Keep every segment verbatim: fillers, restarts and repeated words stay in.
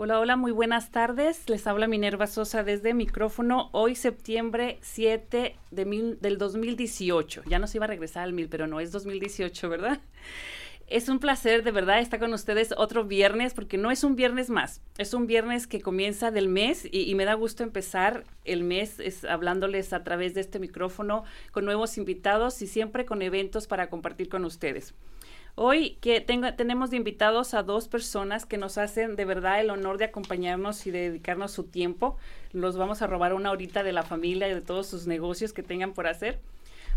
Hola, hola, muy buenas tardes. Les habla Minerva Sosa desde micrófono. Hoy septiembre siete de mil, del dos mil dieciocho. Ya nos iba a regresar al mil, pero no, es dos mil dieciocho, ¿verdad? Es un placer, de verdad, estar con ustedes otro viernes, porque no es un viernes más. Es un viernes que comienza del mes y, y me da gusto empezar el mes es, hablándoles a través de este micrófono con nuevos invitados y siempre con eventos para compartir con ustedes. Hoy que tengo, tenemos de invitados a dos personas que nos hacen de verdad el honor de acompañarnos y de dedicarnos su tiempo. Los vamos a robar una horita de la familia y de todos sus negocios que tengan por hacer.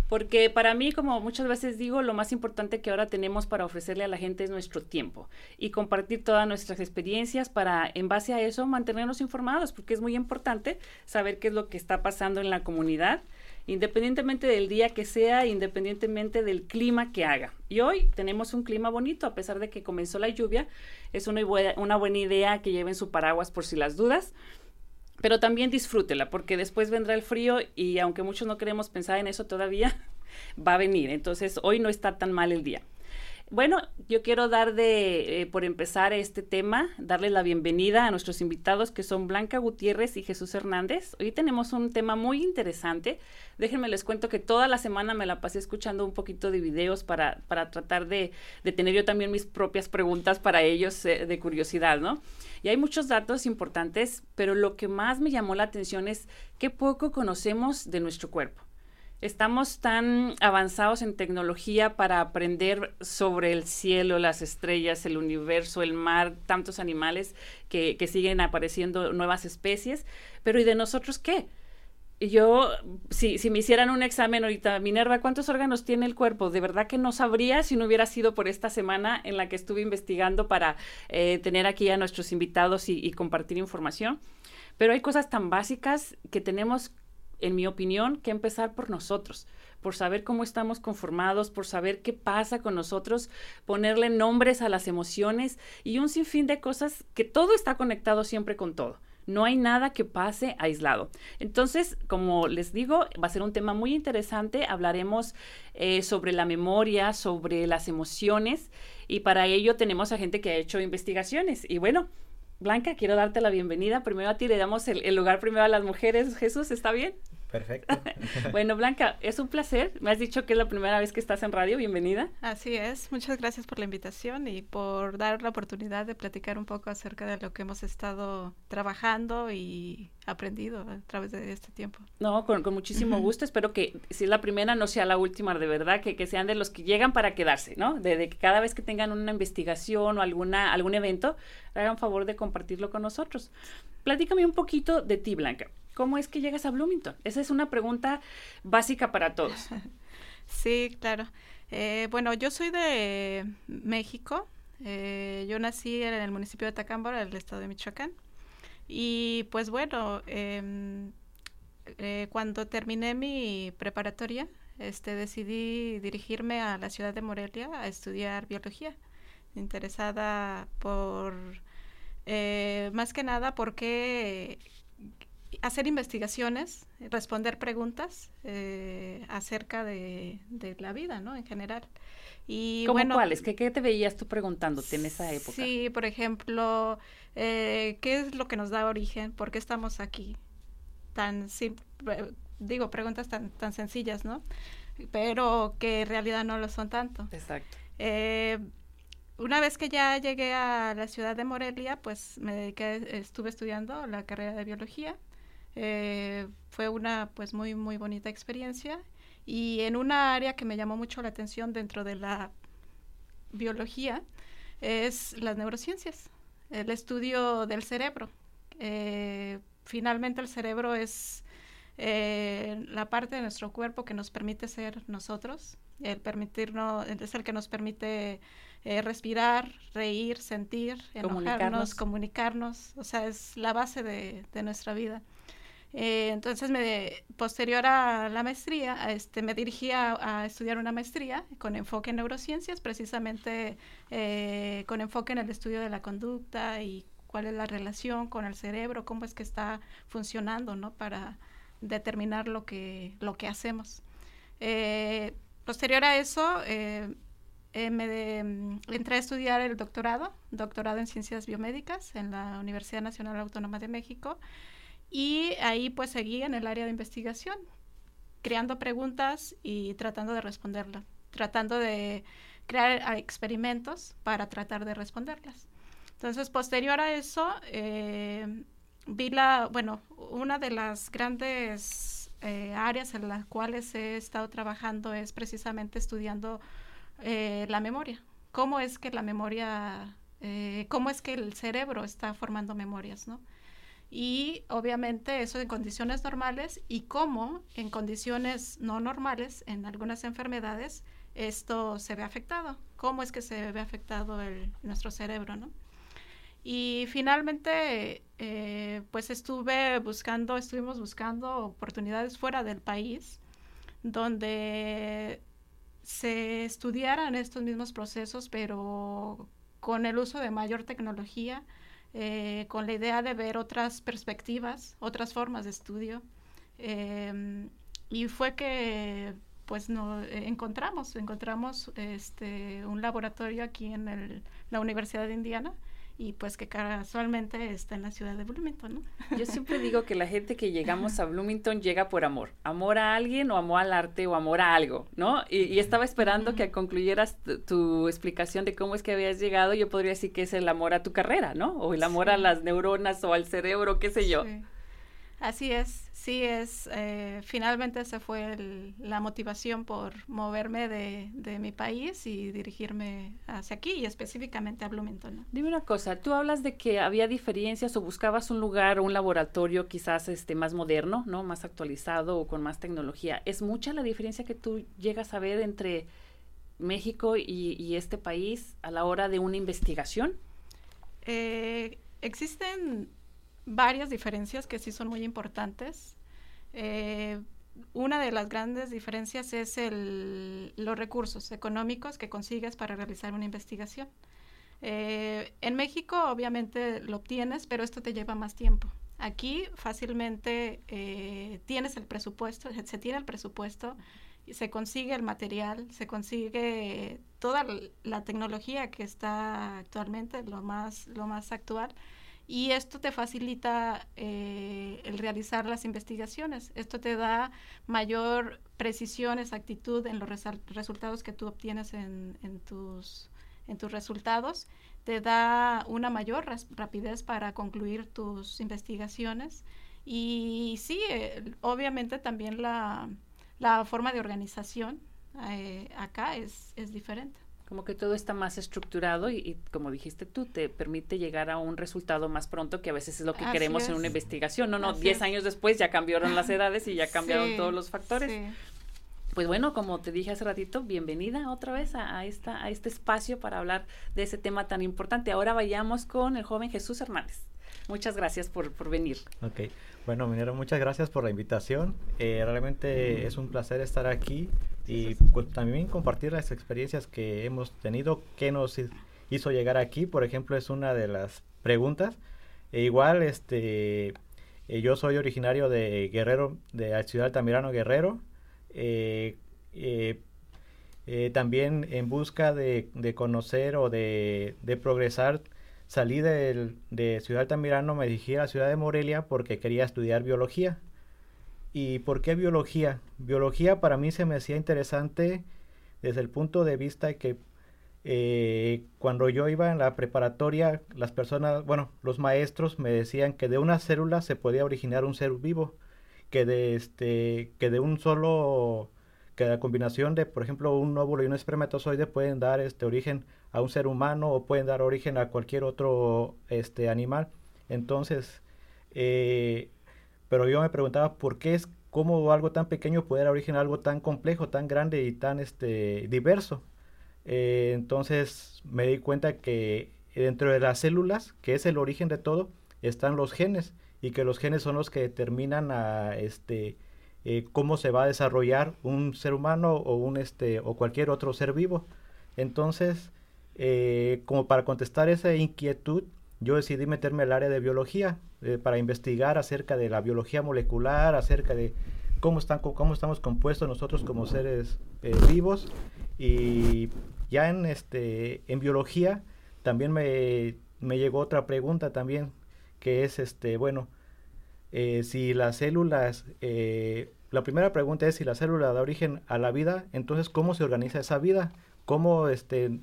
Porque para mí, como muchas veces digo, lo más importante que ahora tenemos para ofrecerle a la gente es nuestro tiempo. Y compartir todas nuestras experiencias para, en base a eso, mantenernos informados. Porque es muy importante saber qué es lo que está pasando en la comunidad, independientemente del día que sea, independientemente del clima que haga. Y hoy tenemos un clima bonito, a pesar de que comenzó la lluvia. Es una buena, una buena idea que lleven su paraguas por si las dudas, pero también disfrútela, porque después vendrá el frío y aunque muchos no queremos pensar en eso todavía, va a venir. Entonces hoy no está tan mal el día. Bueno, yo quiero dar de, eh, por empezar este tema, darle la bienvenida a nuestros invitados que son Blanca Gutiérrez y Jesús Hernández. Hoy tenemos un tema muy interesante. Déjenme les cuento que toda la semana me la pasé escuchando un poquito de videos para, para tratar de, de tener yo también mis propias preguntas para ellos eh, de curiosidad, ¿no? Y hay muchos datos importantes, pero lo que más me llamó la atención es qué poco conocemos de nuestro cuerpo. Estamos tan avanzados en tecnología para aprender sobre el cielo, las estrellas, el universo, el mar, tantos animales que, que siguen apareciendo nuevas especies, pero ¿y de nosotros qué? Yo, si, si me hicieran un examen ahorita, Minerva, ¿cuántos órganos tiene el cuerpo? De verdad que no sabría si no hubiera sido por esta semana en la que estuve investigando para eh, tener aquí a nuestros invitados y, y compartir información, pero hay cosas tan básicas que tenemos, en mi opinión, que empezar por nosotros, por saber cómo estamos conformados, por saber qué pasa con nosotros, ponerle nombres a las emociones y un sinfín de cosas que todo está conectado siempre con todo. No hay nada que pase aislado. Entonces, como les digo, va a ser un tema muy interesante. Hablaremos eh, sobre la memoria, sobre las emociones y para ello tenemos a gente que ha hecho investigaciones y bueno, Blanca, quiero darte la bienvenida. Primero a ti le damos el, el lugar primero a las mujeres. Jesús, ¿está bien? Perfecto. Bueno, Blanca, es un placer. Me has dicho que es la primera vez que estás en radio. Bienvenida. Así es. Muchas gracias por la invitación y por dar la oportunidad de platicar un poco acerca de lo que hemos estado trabajando y aprendido a través de este tiempo. No, con, con muchísimo gusto. Espero que si es la primera no sea la última, de verdad, que, que sean de los que llegan para quedarse, ¿no? De, de que cada vez que tengan una investigación o alguna algún evento, hagan favor de compartirlo con nosotros. Platícame un poquito de ti, Blanca. ¿Cómo es que llegas a Bloomington? Esa es una pregunta básica para todos. Sí, claro. Eh, bueno, yo soy de México. Eh, yo nací en el municipio de Tacámbaro, en el estado de Michoacán. Y pues bueno, eh, eh, cuando terminé mi preparatoria, este, decidí dirigirme a la ciudad de Morelia a estudiar biología, interesada por, eh, más que nada, porque hacer investigaciones, responder preguntas eh, acerca de, de la vida, ¿no? En general. Y ¿cómo bueno, cuáles? ¿Qué, ¿Qué te veías tú preguntándote en esa época? Sí, por ejemplo, eh, ¿qué es lo que nos da origen? ¿Por qué estamos aquí? Tan simple, digo, preguntas tan, tan sencillas, ¿no? Pero que en realidad no lo son tanto. Exacto. Eh, Una vez que ya llegué a la ciudad de Morelia, pues me dediqué, estuve estudiando la carrera de biología. Eh, fue una pues muy muy bonita experiencia Y en una área que me llamó mucho la atención dentro de la biología es las neurociencias, el estudio del cerebro. Eh, finalmente el cerebro es eh, la parte de nuestro cuerpo que nos permite ser nosotros, el permitirnos, es el que nos permite eh, respirar, reír, sentir, enojarnos, comunicarnos. comunicarnos, o sea, es la base de, de nuestra vida. Eh, entonces, me, posterior a la maestría, a este, me dirigí a, a estudiar una maestría con enfoque en neurociencias, precisamente eh, con enfoque en el estudio de la conducta y cuál es la relación con el cerebro, cómo es que está funcionando, ¿no?, para determinar lo que, lo que hacemos. Eh, posterior a eso, eh, eh, me de, entré a estudiar el doctorado, doctorado en ciencias biomédicas en la Universidad Nacional Autónoma de México. Y ahí pues seguí en el área de investigación, creando preguntas y tratando de responderlas, tratando de crear experimentos para tratar de responderlas. Entonces, posterior a eso, eh, vi la, bueno, una de las grandes eh, áreas en las cuales he estado trabajando es precisamente estudiando eh, la memoria. ¿Cómo es que la memoria, eh, cómo es que el cerebro está formando memorias, ¿no? Y obviamente eso en condiciones normales y cómo en condiciones no normales, en algunas enfermedades, esto se ve afectado. Cómo es que se ve afectado el, nuestro cerebro, ¿no? Y finalmente, eh, pues estuve buscando, estuvimos buscando oportunidades fuera del país donde se estudiaran estos mismos procesos, pero con el uso de mayor tecnología, Eh, con la idea de ver otras perspectivas, otras formas de estudio, eh, y fue que pues no, eh, encontramos, encontramos este, un laboratorio aquí en el, la Universidad de Indiana, y pues que casualmente está en la ciudad de Bloomington, ¿no? Yo siempre digo que la gente que llegamos a Bloomington llega por amor, amor a alguien o amor al arte o amor a algo, ¿no? Y, y estaba esperando uh-huh. que concluyeras tu, tu explicación de cómo es que habías llegado. Yo podría decir que es el amor a tu carrera, ¿no? O el amor sí. a las neuronas o al cerebro, qué sé yo. Sí. Así es, sí es, eh, finalmente esa fue el, la motivación por moverme de, de mi país y dirigirme hacia aquí y específicamente a Bloomington, ¿no? Dime una cosa, tú hablas de que había diferencias o buscabas un lugar o un laboratorio quizás este, más moderno, ¿no?, más actualizado o con más tecnología. ¿Es mucha la diferencia que tú llegas a ver entre México y, y este país a la hora de una investigación? Eh, existen varias diferencias que sí son muy importantes. Eh, una de las grandes diferencias es el, los recursos económicos que consigues para realizar una investigación. Eh, en México obviamente lo obtienes, pero esto te lleva más tiempo. Aquí fácilmente eh, tienes el presupuesto, se tiene el presupuesto, y se consigue el material, se consigue toda la tecnología que está actualmente, lo más, lo más actual. Y esto te facilita eh, el realizar las investigaciones. Esto te da mayor precisión, exactitud en los resal- resultados que tú obtienes en, en, tus, en tus resultados. Te da una mayor ras- rapidez para concluir tus investigaciones. Y sí, eh, obviamente también la, la forma de organización eh, acá es, es diferente. Como que todo está más estructurado y, y, como dijiste tú, te permite llegar a un resultado más pronto, que a veces es lo que Así queremos es. en una investigación. No, no, diez años después ya cambiaron las edades y ya cambiaron sí, todos los factores. Sí. Pues bueno, como te dije hace ratito, bienvenida otra vez a, a, esta, a este espacio para hablar de ese tema tan importante. Ahora vayamos con el joven Jesús Hernández. Muchas gracias por, por venir. Ok, bueno, Minero, muchas gracias por la invitación. Eh, realmente mm. es un placer estar aquí. Y pues también compartir las experiencias que hemos tenido, que nos hizo llegar aquí. Por ejemplo, es una de las preguntas. E igual, este, eh, yo soy originario de Guerrero, de la ciudad de Altamirano, Guerrero. Eh, eh, eh, también en busca de, de conocer o de, de progresar, salí del, de Ciudad Altamirano, me dirigí a la ciudad de Morelia porque quería estudiar biología. ¿Y por qué biología? Biología para mí se me hacía interesante desde el punto de vista que eh, cuando yo iba en la preparatoria, las personas, bueno, los maestros me decían que de una célula se podía originar un ser vivo, que de este, que de un solo, que la combinación de, por ejemplo, un óvulo y un espermatozoide pueden dar este origen a un ser humano o pueden dar origen a cualquier otro este animal. Entonces, eh, pero yo me preguntaba por qué es, cómo algo tan pequeño puede dar origen a algo tan complejo, tan grande y tan este diverso. Eh, entonces me di cuenta que dentro de las células, que es el origen de todo, están los genes, y que los genes son los que determinan a este eh, cómo se va a desarrollar un ser humano o un este o cualquier otro ser vivo. Entonces, eh, como para contestar esa inquietud, yo decidí meterme al área de biología eh, para investigar acerca de la biología molecular, acerca de cómo están cómo estamos compuestos nosotros como seres eh, vivos. Y ya en este en biología también me, me llegó otra pregunta también, que es, este, bueno, eh, si las células, eh, la primera pregunta es si la célula da origen a la vida, entonces, ¿cómo se organiza esa vida? ¿Cómo este,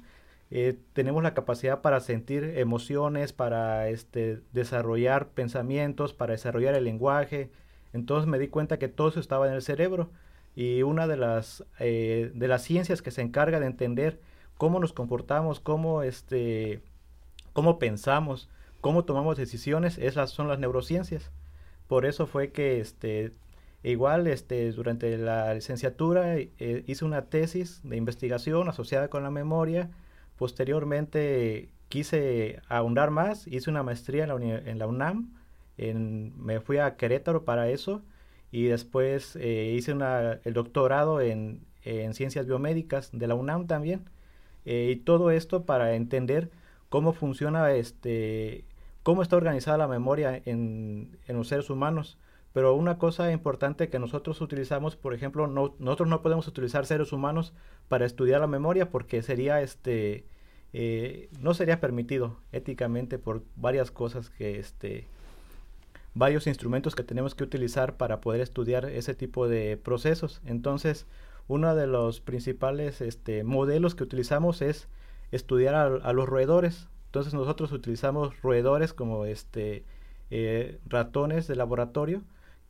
eh, tenemos la capacidad para sentir emociones, para este, desarrollar pensamientos, para desarrollar el lenguaje? Entonces me di cuenta que todo eso estaba en el cerebro, y una de las, eh, de las ciencias que se encarga de entender cómo nos comportamos, cómo, este, cómo pensamos, cómo tomamos decisiones, esas son las neurociencias. Por eso fue que este, igual este, durante la licenciatura eh, hice una tesis de investigación asociada con la memoria. Posteriormente quise ahondar más, hice una maestría en la, uni en la UNAM, en, me fui a Querétaro para eso, y después eh, hice una, el doctorado en, en ciencias biomédicas de la UNAM también. Eh, y todo esto para entender cómo funciona, este, cómo está organizada la memoria en, en los seres humanos. Pero una cosa importante que nosotros utilizamos, por ejemplo, no, nosotros no podemos utilizar seres humanos para estudiar la memoria, porque sería, este, eh, no sería permitido éticamente por varias cosas que, este, varios instrumentos que tenemos que utilizar para poder estudiar ese tipo de procesos. Entonces, uno de los principales este, modelos que utilizamos es estudiar a, a los roedores. Entonces nosotros utilizamos roedores como este, eh, ratones de laboratorio,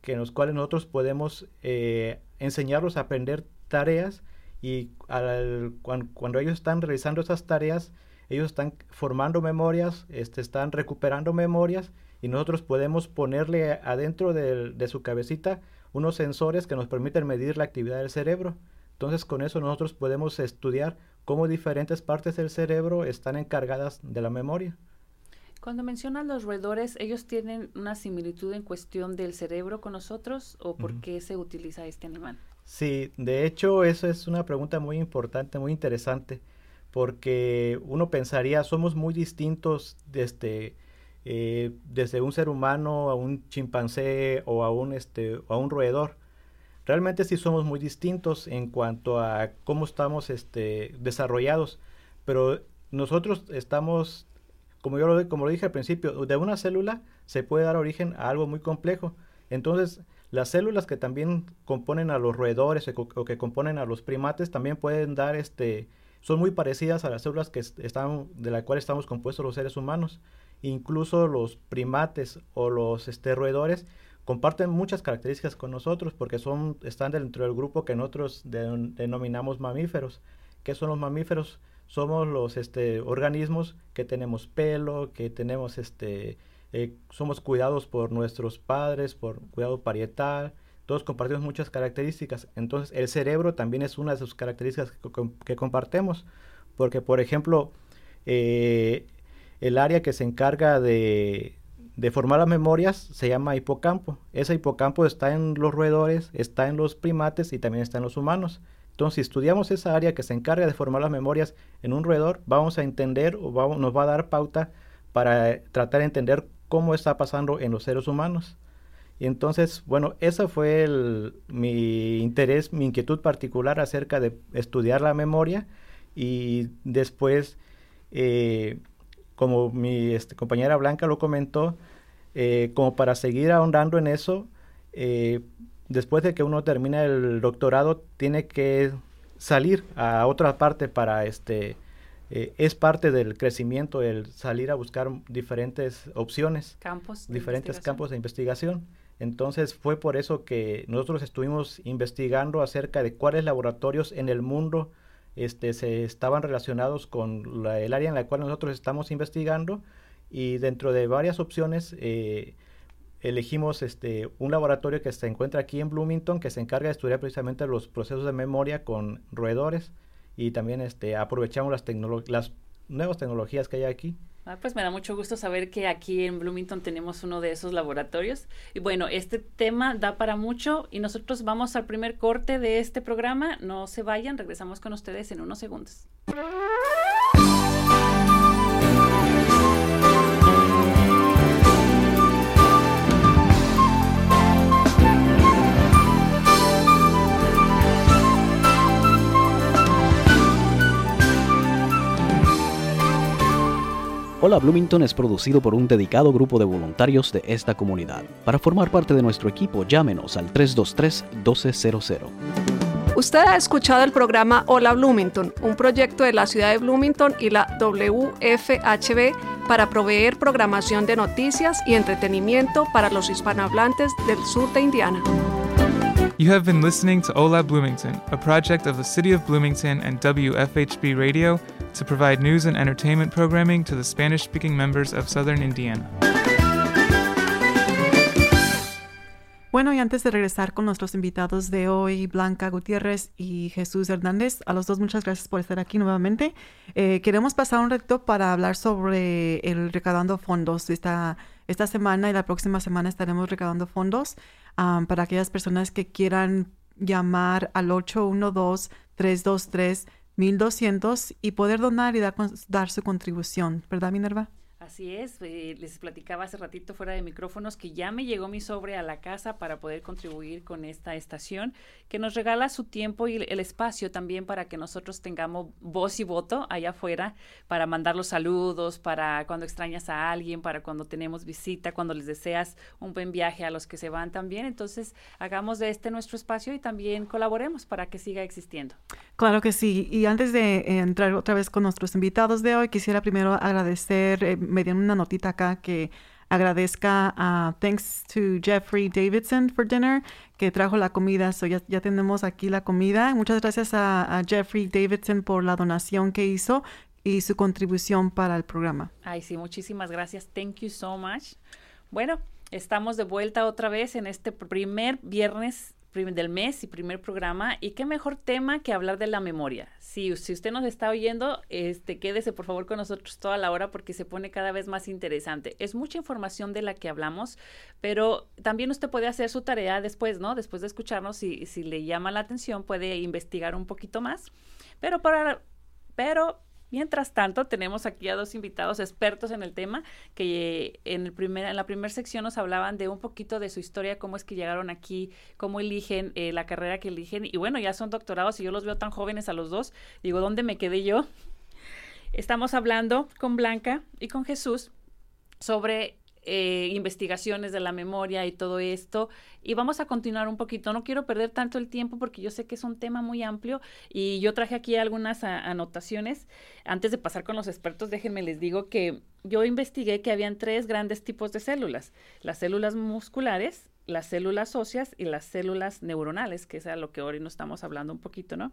que en los cuales nosotros podemos eh, enseñarlos a aprender tareas, y al, cuando, cuando ellos están realizando esas tareas, ellos están formando memorias, este, están recuperando memorias, y nosotros podemos ponerle adentro de, de su cabecita unos sensores que nos permiten medir la actividad del cerebro. Entonces con eso nosotros podemos estudiar cómo diferentes partes del cerebro están encargadas de la memoria. Cuando mencionas los roedores, ¿ellos tienen una similitud en cuestión del cerebro con nosotros, o por uh-huh. qué se utiliza este animal? Sí, de hecho eso es una pregunta muy importante, muy interesante, porque uno pensaría, somos muy distintos desde... Eh, desde un ser humano a un chimpancé o a un, este, a un roedor. Realmente sí somos muy distintos en cuanto a cómo estamos este, desarrollados, pero nosotros estamos, como yo lo, como lo dije al principio, de una célula se puede dar origen a algo muy complejo. Entonces las células que también componen a los roedores o, o que componen a los primates también pueden dar, este, son muy parecidas a las células que están, de las cuales estamos compuestos los seres humanos. Incluso los primates o los este, roedores comparten muchas características con nosotros, porque son, están dentro del grupo que nosotros de, denominamos mamíferos. ¿Qué son los mamíferos? Somos los este, organismos que tenemos pelo, que tenemos este, eh, somos cuidados por nuestros padres, por cuidado parietal. Todos compartimos muchas características. Entonces el cerebro también es una de sus características que, que compartimos, porque por ejemplo eh, el área que se encarga de, de formar las memorias se llama hipocampo. Ese hipocampo está en los roedores, está en los primates y también está en los humanos. Entonces, si estudiamos esa área que se encarga de formar las memorias en un roedor, vamos a entender o vamos, nos va a dar pauta para tratar de entender cómo está pasando en los seres humanos. Y entonces, bueno, ese fue el, mi interés, mi inquietud particular acerca de estudiar la memoria. Y después... Eh, como mi este, compañera Blanca lo comentó, eh, como para seguir ahondando en eso, eh, después de que uno termina el doctorado, tiene que salir a otra parte para, este, eh, es parte del crecimiento, el salir a buscar diferentes opciones, campos diferentes campos de investigación. Entonces fue por eso que nosotros estuvimos investigando acerca de cuáles laboratorios en el mundo este, se estaban relacionados con la, el área en la cual nosotros estamos investigando, y dentro de varias opciones eh, elegimos este, un laboratorio que se encuentra aquí en Bloomington, que se encarga de estudiar precisamente los procesos de memoria con roedores, y también este, aprovechamos las, las nuevas tecnologías que hay aquí. Ah, pues me da mucho gusto saber que aquí en Bloomington tenemos uno de esos laboratorios. Y bueno, este tema da para mucho y nosotros vamos al primer corte de este programa. No se vayan, regresamos con ustedes en unos segundos. Hola Bloomington es producido por un dedicado grupo de voluntarios de esta comunidad. Para formar parte de nuestro equipo, llámenos al tres dos tres, uno dos cero cero. Usted ha escuchado el programa Hola Bloomington, un proyecto de la ciudad de Bloomington y la W F H B para proveer programación de noticias y entretenimiento para los hispanohablantes del sur de Indiana. You have been listening to Hola Bloomington, a project of the City of Bloomington and W F H B Radio to provide news and entertainment programming to the Spanish-speaking members of Southern Indiana. Bueno, y antes de regresar con nuestros invitados de hoy, Blanca Gutiérrez y Jesús Hernández, a los dos muchas gracias por estar aquí nuevamente. Eh, queremos pasar un reto para hablar sobre el recaudando fondos. Esta, esta semana y la próxima semana estaremos recaudando fondos um, para aquellas personas que quieran llamar al ocho uno dos, tres dos tres, uno dos cero cero y poder donar y dar, dar su contribución. ¿Verdad, Minerva? Así es, eh, les platicaba hace ratito fuera de micrófonos que ya me llegó mi sobre a la casa para poder contribuir con esta estación que nos regala su tiempo y el espacio también para que nosotros tengamos voz y voto allá afuera, para mandar los saludos, para cuando extrañas a alguien, para cuando tenemos visita, cuando les deseas un buen viaje a los que se van también. Entonces hagamos de este nuestro espacio y también colaboremos para que siga existiendo. Claro que sí, y antes de entrar otra vez con nuestros invitados de hoy, quisiera primero agradecer... Eh, me dieron una notita acá que agradezca a uh, thanks to Jeffrey Davidson for dinner, que trajo la comida. So ya, ya tenemos aquí la comida. Muchas gracias a, a Jeffrey Davidson por la donación que hizo y su contribución para el programa. Ay, sí, muchísimas gracias. Thank you so much. Bueno, estamos de vuelta otra vez en este primer viernes del mes y primer programa, y qué mejor tema que hablar de la memoria. Si, si usted nos está oyendo, este, quédese por favor con nosotros toda la hora porque se pone cada vez más interesante. Es mucha información de la que hablamos, pero también usted puede hacer su tarea después, ¿no? Después de escucharnos, si, si le llama la atención, puede investigar un poquito más, pero para... pero mientras tanto, tenemos aquí a dos invitados expertos en el tema que en, el primer, en la primera sección nos hablaban de un poquito de su historia, cómo es que llegaron aquí, cómo eligen eh, la carrera que eligen. Y bueno, ya son doctorados y yo los veo tan jóvenes a los dos. Digo, ¿dónde me quedé yo? Estamos hablando con Blanca y con Jesús sobre... Eh, investigaciones de la memoria y todo esto, y vamos a continuar un poquito. No quiero perder tanto el tiempo porque yo sé que es un tema muy amplio y yo traje aquí algunas a, anotaciones. Antes de pasar con los expertos, déjenme les digo que yo investigué que habían tres grandes tipos de células: las células musculares, las células óseas y las células neuronales, que es a lo que hoy nos estamos hablando un poquito, ¿no?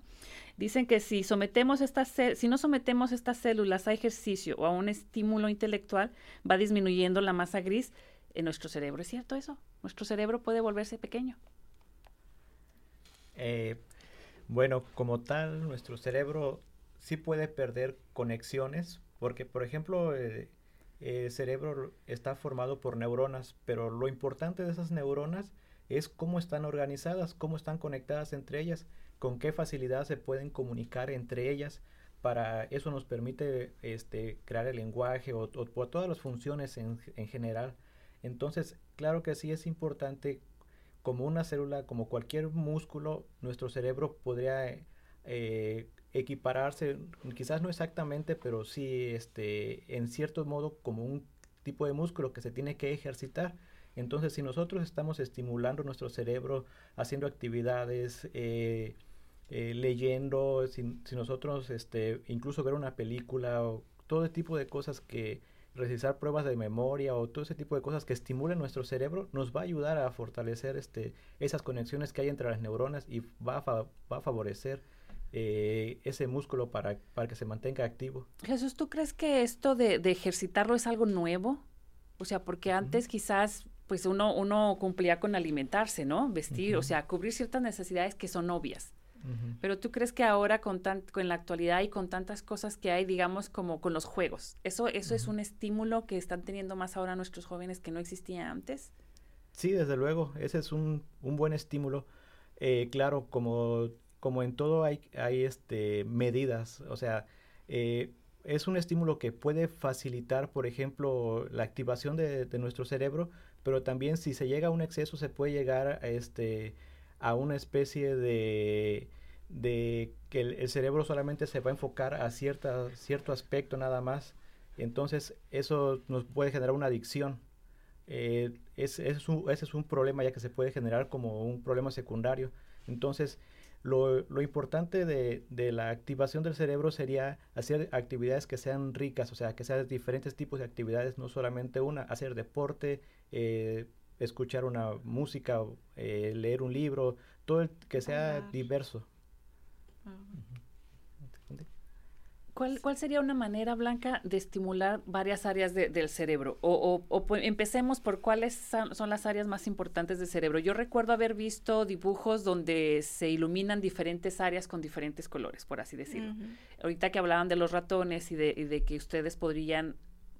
Dicen que si sometemos estas si no sometemos estas células a ejercicio o a un estímulo intelectual, va disminuyendo la masa gris en nuestro cerebro. ¿Es cierto eso? ¿Nuestro cerebro puede volverse pequeño? Eh, bueno, como tal, nuestro cerebro sí puede perder conexiones, porque, por ejemplo... Eh, El cerebro está formado por neuronas, pero lo importante de esas neuronas es cómo están organizadas, cómo están conectadas entre ellas, con qué facilidad se pueden comunicar entre ellas. Para eso nos permite este, crear el lenguaje o, o, o todas las funciones en, en general. Entonces, claro que sí es importante, como una célula, como cualquier músculo, nuestro cerebro podría eh, equipararse, quizás no exactamente, pero sí este, en cierto modo como un tipo de músculo que se tiene que ejercitar. Entonces, si nosotros estamos estimulando nuestro cerebro, haciendo actividades, eh, eh, leyendo, si, si nosotros este, incluso ver una película, o todo tipo de cosas que realizar pruebas de memoria o todo ese tipo de cosas que estimulen nuestro cerebro, nos va a ayudar a fortalecer este, esas conexiones que hay entre las neuronas y va a, fa va a favorecer eh, ese músculo para, para que se mantenga activo. Jesús, ¿tú crees que esto de, de ejercitarlo es algo nuevo? O sea, porque antes uh-huh. quizás pues uno, uno cumplía con alimentarse, ¿no? Vestir, uh-huh. o sea, cubrir ciertas necesidades que son obvias. Uh-huh. Pero ¿tú crees que ahora con tan, con la actualidad y con tantas cosas que hay, digamos, como con los juegos, eso, eso uh-huh. es un estímulo que están teniendo más ahora nuestros jóvenes que no existía antes? Sí, desde luego, ese es un, un buen estímulo. Eh, claro, como, como en todo hay, hay este, medidas, o sea, eh, es un estímulo que puede facilitar, por ejemplo, la activación de, de nuestro cerebro, pero también si se llega a un exceso se puede llegar a este... a una especie de, de que el, el cerebro solamente se va a enfocar a cierta, cierto aspecto nada más. Entonces eso nos puede generar una adicción. Eh, es, es un, ese es un problema ya que se puede generar como un problema secundario. Entonces lo, lo importante de, de la activación del cerebro sería hacer actividades que sean ricas, o sea, que sean diferentes tipos de actividades, no solamente una, hacer deporte, eh, escuchar una música, eh, leer un libro, todo el que sea ah, diverso. Ah. ¿Cuál, ¿Cuál sería una manera, Blanca, de estimular varias áreas de, del cerebro? O, o, o empecemos por cuáles son las áreas más importantes del cerebro. Yo recuerdo haber visto dibujos donde se iluminan diferentes áreas con diferentes colores, por así decirlo. Uh-huh. Ahorita que hablaban de los ratones y de, y de que ustedes podrían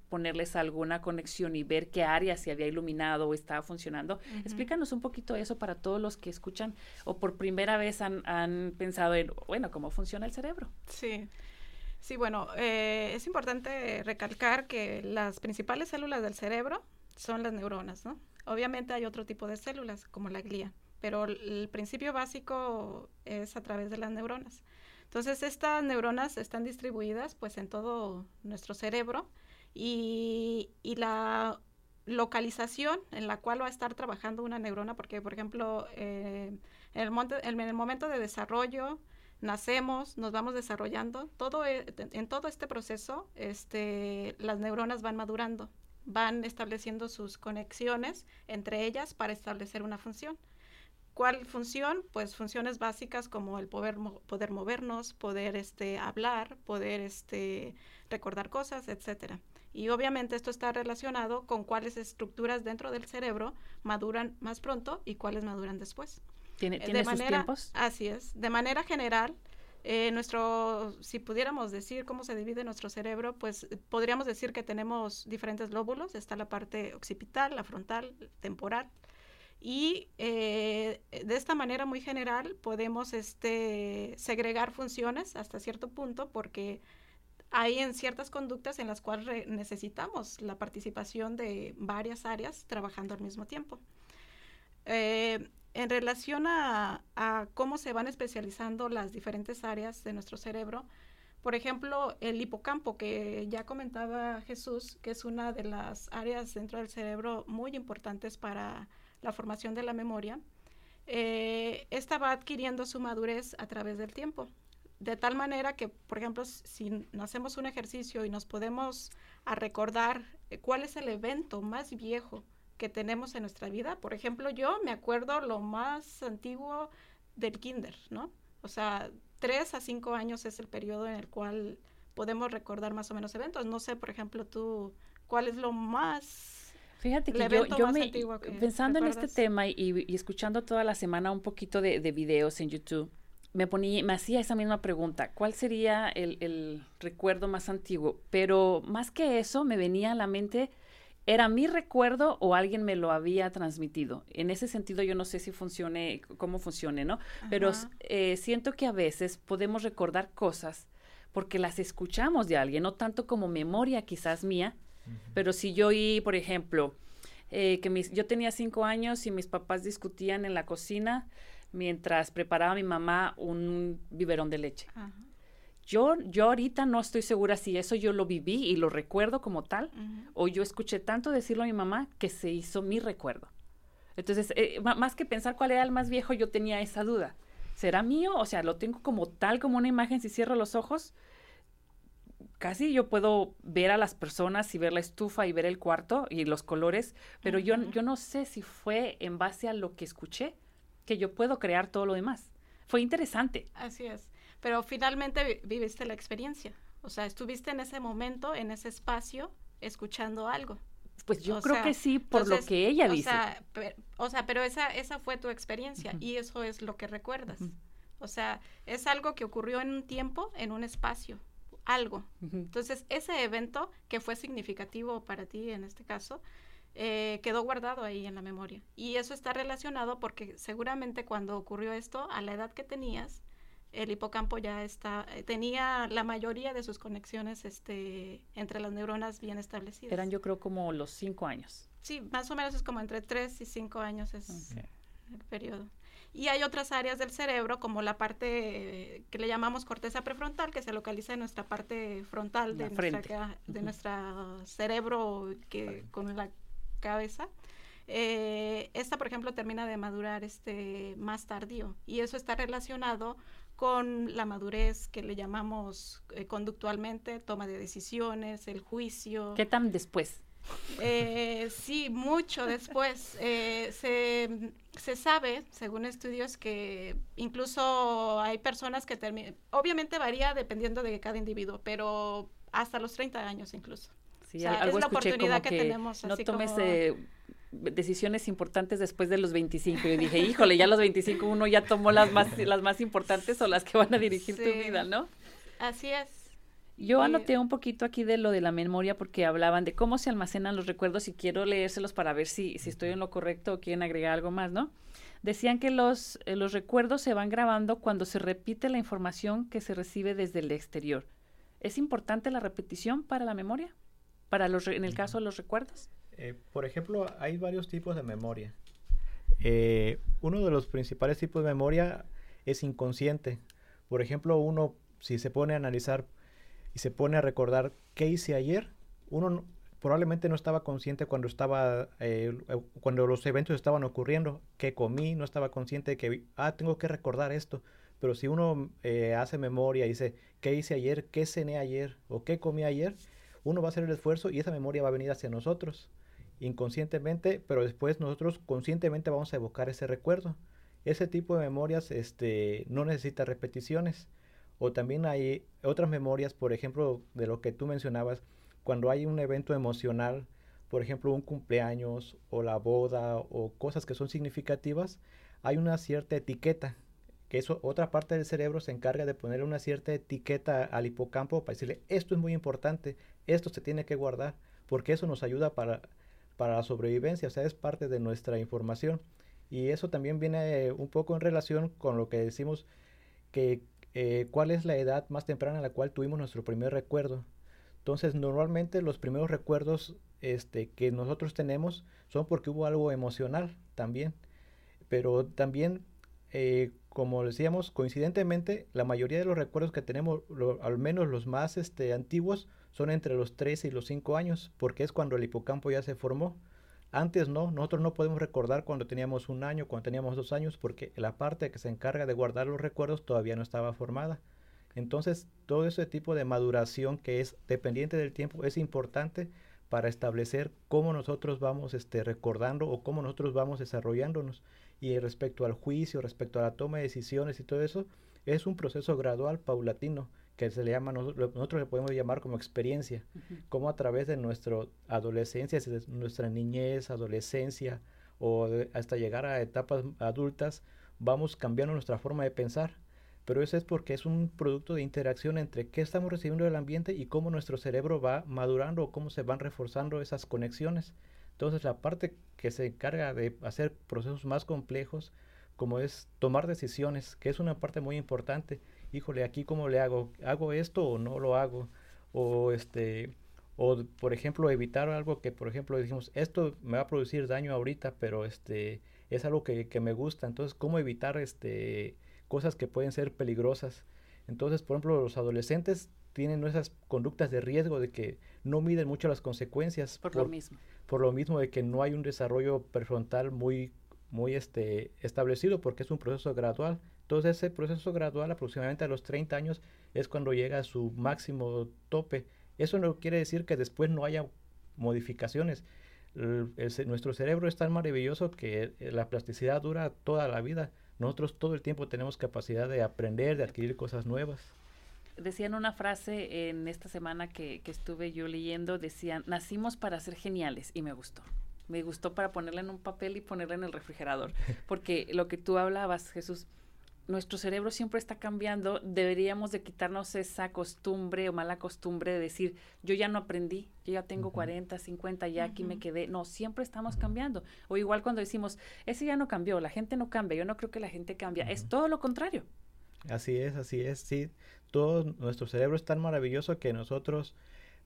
ponerles alguna conexión y ver qué área se había iluminado o estaba funcionando. Uh-huh. Explícanos un poquito eso para todos los que escuchan o por primera vez han, han pensado en, bueno, cómo funciona el cerebro. Sí, sí, bueno, eh, es importante recalcar que las principales células del cerebro son las neuronas, ¿no? Obviamente hay otro tipo de células, como la glía, pero el principio básico es a través de las neuronas. Entonces, estas neuronas están distribuidas, pues, en todo nuestro cerebro, Y, y la localización en la cual va a estar trabajando una neurona, porque, por ejemplo, eh, en, el monte, en el momento de desarrollo, nacemos, nos vamos desarrollando, todo eh, en todo este proceso este, las neuronas van madurando, van estableciendo sus conexiones entre ellas para establecer una función. ¿Cuál función? Pues funciones básicas como el poder, poder movernos, poder este, hablar, poder este, recordar cosas, etcétera. Y obviamente esto está relacionado con cuáles estructuras dentro del cerebro maduran más pronto y cuáles maduran después. ¿Tiene, tiene de sus manera, tiempos? Así es. De manera general, eh, nuestro, si pudiéramos decir cómo se divide nuestro cerebro, pues podríamos decir que tenemos diferentes lóbulos. Está la parte occipital, la frontal, temporal. Y eh, de esta manera muy general podemos este, segregar funciones hasta cierto punto porque hay en ciertas conductas en las cuales necesitamos la participación de varias áreas trabajando al mismo tiempo. Eh, en relación a, a cómo se van especializando las diferentes áreas de nuestro cerebro, por ejemplo, el hipocampo, que ya comentaba Jesús, que es una de las áreas dentro del cerebro muy importantes para la formación de la memoria, eh, esta va adquiriendo su madurez a través del tiempo. De tal manera que, por ejemplo, si hacemos un ejercicio y nos podemos a recordar cuál es el evento más viejo que tenemos en nuestra vida. Por ejemplo, yo me acuerdo lo más antiguo del kinder, ¿no? O sea, tres a cinco años es el periodo en el cual podemos recordar más o menos eventos. No sé, por ejemplo, tú, ¿cuál es lo más... Fíjate que yo, yo me, pensando ¿recuerdas? En este tema y, y escuchando toda la semana un poquito de, de videos en YouTube, Me, ponía, me hacía esa misma pregunta, ¿cuál sería el, el recuerdo más antiguo? Pero más que eso, me venía a la mente, ¿era mi recuerdo o alguien me lo había transmitido? En ese sentido, yo no sé si funcione, cómo funcione, ¿no? Ajá. Pero eh, siento que a veces podemos recordar cosas porque las escuchamos de alguien, no tanto como memoria quizás mía, uh-huh. pero si yo oí, por ejemplo, eh, que mis, yo tenía cinco años y mis papás discutían en la cocina, mientras preparaba a mi mamá un biberón de leche. Ajá. Yo, yo ahorita no estoy segura si eso yo lo viví y lo recuerdo como tal, uh-huh. o yo escuché tanto decirlo a mi mamá que se hizo mi recuerdo. Entonces, eh, más que pensar cuál era el más viejo, yo tenía esa duda. ¿Será mío? O sea, lo tengo como tal, como una imagen, si cierro los ojos, casi yo puedo ver a las personas y ver la estufa y ver el cuarto y los colores, pero uh-huh. yo, yo no sé si fue en base a lo que escuché que yo puedo crear todo lo demás. Fue interesante. Así es, pero finalmente vi- viviste la experiencia, o sea, estuviste en ese momento, en ese espacio, escuchando algo. Pues yo o creo sea, que sí, por entonces, lo que ella dice. O sea, per, o sea pero esa, esa fue tu experiencia uh-huh. y eso es lo que recuerdas. Uh-huh. O sea, es algo que ocurrió en un tiempo, en un espacio, algo. Uh-huh. Entonces, ese evento que fue significativo para ti en este caso, eh, quedó guardado ahí en la memoria. Y eso está relacionado porque seguramente cuando ocurrió esto, a la edad que tenías, el hipocampo ya está, tenía la mayoría de sus conexiones este, entre las neuronas bien establecidas. Eran yo creo como los cinco años. Sí, más o menos es como entre tres y cinco años es okay. el periodo. Y hay otras áreas del cerebro como la parte eh, que le llamamos corteza prefrontal, que se localiza en nuestra parte frontal de, nuestra, de uh-huh. nuestro cerebro que, con la cabeza. Eh, esta, por ejemplo, termina de madurar este, más tardío y eso está relacionado con la madurez que le llamamos eh, conductualmente, toma de decisiones, el juicio. ¿Qué tan después? Eh, sí, mucho después. Eh, se, se sabe, según estudios, que incluso hay personas que terminan, obviamente varía dependiendo de cada individuo, pero hasta los treinta años incluso. Sí, o sea, algo es la oportunidad que, que tenemos. No así tomes como... eh, decisiones importantes después de los veinticinco. Y dije, híjole, ya a los veinticinco uno ya tomó las más, las más importantes o las que van a dirigir sí. tu vida, ¿no? Así es. Yo y... anoté un poquito aquí de lo de la memoria porque hablaban de cómo se almacenan los recuerdos y quiero leérselos para ver si, si estoy en lo correcto o quieren agregar algo más, ¿no? Decían que los, eh, los recuerdos se van grabando cuando se repite la información que se recibe desde el exterior. ¿Es importante la repetición para la memoria? Para los, en el caso de los recuerdos. Eh, por ejemplo, hay varios tipos de memoria. Eh, uno de los principales tipos de memoria es inconsciente. Por ejemplo, uno, si se pone a analizar y se pone a recordar qué hice ayer, uno no, probablemente no estaba consciente cuando estaba, eh, cuando los eventos estaban ocurriendo, qué comí, no estaba consciente de que, ah, tengo que recordar esto. Pero si uno eh, hace memoria y dice, qué hice ayer, qué cené ayer o qué comí ayer, uno va a hacer el esfuerzo y esa memoria va a venir hacia nosotros inconscientemente, pero después nosotros conscientemente vamos a evocar ese recuerdo. Ese tipo de memorias este, no necesita repeticiones. O también hay otras memorias, por ejemplo, de lo que tú mencionabas, cuando hay un evento emocional, por ejemplo, un cumpleaños o la boda o cosas que son significativas, hay una cierta etiqueta, que eso otra parte del cerebro se encarga de ponerle una cierta etiqueta al hipocampo para decirle, esto es muy importante, esto se tiene que guardar, porque eso nos ayuda para... para la sobrevivencia, o sea, es parte de nuestra información. Y eso también viene eh, un poco en relación con lo que decimos, que eh, cuál es la edad más temprana en la cual tuvimos nuestro primer recuerdo. Entonces, normalmente los primeros recuerdos este, que nosotros tenemos son porque hubo algo emocional también. Pero también, eh, como decíamos, coincidentemente, la mayoría de los recuerdos que tenemos, lo, al menos los más este, antiguos, son entre los tres y los cinco años, porque es cuando el hipocampo ya se formó. Antes no, nosotros no podemos recordar cuando teníamos un año, cuando teníamos dos años, porque la parte que se encarga de guardar los recuerdos todavía no estaba formada. Entonces, todo ese tipo de maduración que es dependiente del tiempo es importante para establecer cómo nosotros vamos este, recordando o cómo nosotros vamos desarrollándonos. Y respecto al juicio, respecto a la toma de decisiones y todo eso, es un proceso gradual, paulatino, que se le llama, nosotros, nosotros le podemos llamar como experiencia, uh-huh. como a través de nuestra adolescencia, nuestra niñez, adolescencia, o de, hasta llegar a etapas adultas, vamos cambiando nuestra forma de pensar. Pero eso es porque es un producto de interacción entre qué estamos recibiendo del ambiente y cómo nuestro cerebro va madurando o cómo se van reforzando esas conexiones. Entonces, la parte que se encarga de hacer procesos más complejos, como es tomar decisiones, que es una parte muy importante. Híjole, aquí cómo le hago, hago esto o no lo hago, o este, o por ejemplo evitar algo que por ejemplo dijimos, esto me va a producir daño ahorita, pero este, es algo que, que me gusta, entonces cómo evitar este, cosas que pueden ser peligrosas. Entonces, por ejemplo, los adolescentes tienen esas conductas de riesgo de que no miden mucho las consecuencias. Por, por lo mismo. Por lo mismo de que no hay un desarrollo prefrontal muy, muy este, establecido porque es un proceso gradual. Entonces, ese proceso gradual aproximadamente a los treinta años es cuando llega a su máximo tope. Eso no quiere decir que después no haya modificaciones. El, el, nuestro cerebro es tan maravilloso que la plasticidad dura toda la vida. Nosotros todo el tiempo tenemos capacidad de aprender, de adquirir cosas nuevas. Decían una frase en esta semana que, que estuve yo leyendo, decían, nacimos para ser geniales, y me gustó. Me gustó para ponerla en un papel y ponerla en el refrigerador, porque lo que tú hablabas, Jesús, nuestro cerebro siempre está cambiando, deberíamos de quitarnos esa costumbre o mala costumbre de decir, yo ya no aprendí, yo ya tengo uh-huh. cuarenta, cincuenta, ya uh-huh. aquí me quedé. No, siempre estamos cambiando. O igual cuando decimos, ese ya no cambió, la gente no cambia, yo no creo que la gente cambia, uh-huh. es todo lo contrario. Así es, así es, sí. Todo nuestro cerebro es tan maravilloso que nosotros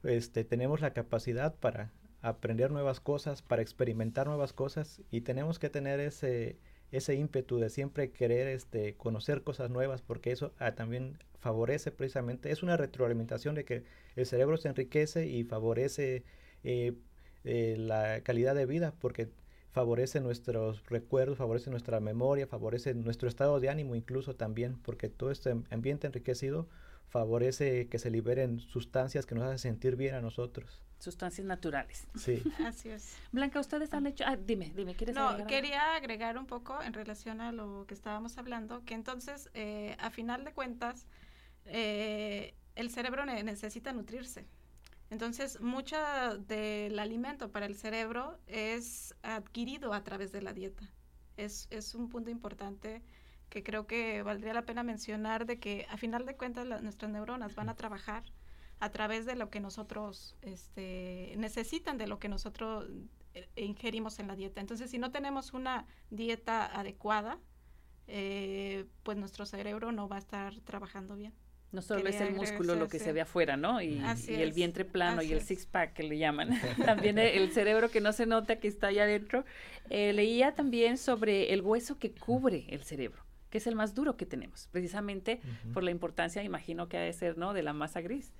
este, tenemos la capacidad para aprender nuevas cosas, para experimentar nuevas cosas, y tenemos que tener ese, ese ímpetu de siempre querer este, conocer cosas nuevas, porque eso ah, también favorece precisamente, es una retroalimentación de que el cerebro se enriquece y favorece eh, eh, la calidad de vida, porque favorece nuestros recuerdos, favorece nuestra memoria, favorece nuestro estado de ánimo incluso también, porque todo este ambiente enriquecido favorece que se liberen sustancias que nos hacen sentir bien a nosotros. Sustancias naturales. Sí. Así es. Blanca, ustedes han hecho... Ah, dime, dime, ¿quieres no, agregar? No, quería agregar un poco en relación a lo que estábamos hablando, que entonces, eh, a final de cuentas, eh, el cerebro ne- necesita nutrirse. Entonces, mucho del alimento para el cerebro es adquirido a través de la dieta. Es, es un punto importante que creo que valdría la pena mencionar, de que a final de cuentas la, nuestras neuronas van a trabajar a través de lo que nosotros este, necesitan, de lo que nosotros eh, ingerimos en la dieta. Entonces, si no tenemos una dieta adecuada, eh, pues nuestro cerebro no va a estar trabajando bien. No solo Quería es el músculo lo que sí. se ve afuera, ¿no? Y, y el vientre plano y el six-pack que le llaman. También el cerebro que no se nota que está allá adentro. Eh, leía también sobre el hueso que cubre el cerebro, que es el más duro que tenemos, precisamente uh-huh. por la importancia, imagino que ha de ser, ¿no?, de la masa gris.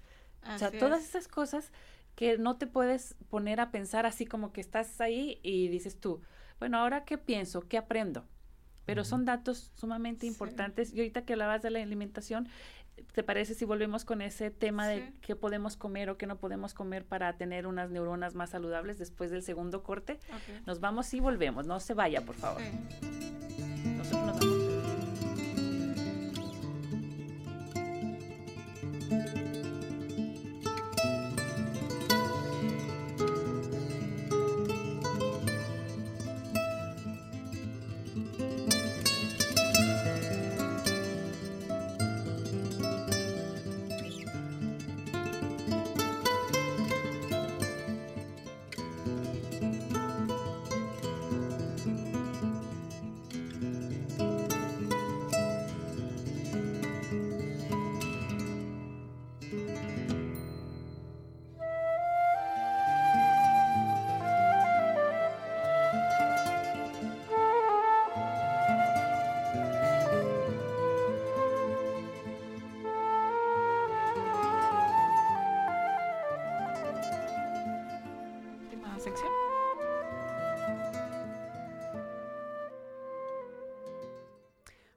Así o sea, es. Todas esas cosas que no te puedes poner a pensar así como que estás ahí y dices tú, bueno, ¿ahora qué pienso? ¿Qué aprendo? Pero uh-huh. son datos sumamente sí. importantes. Y ahorita que hablabas de la alimentación, ¿te parece si volvemos con ese tema sí. de qué podemos comer o qué no podemos comer para tener unas neuronas más saludables después del segundo corte? Okay. Nos vamos y volvemos. No se vaya, por favor. Sí. Nosotros nos vamos.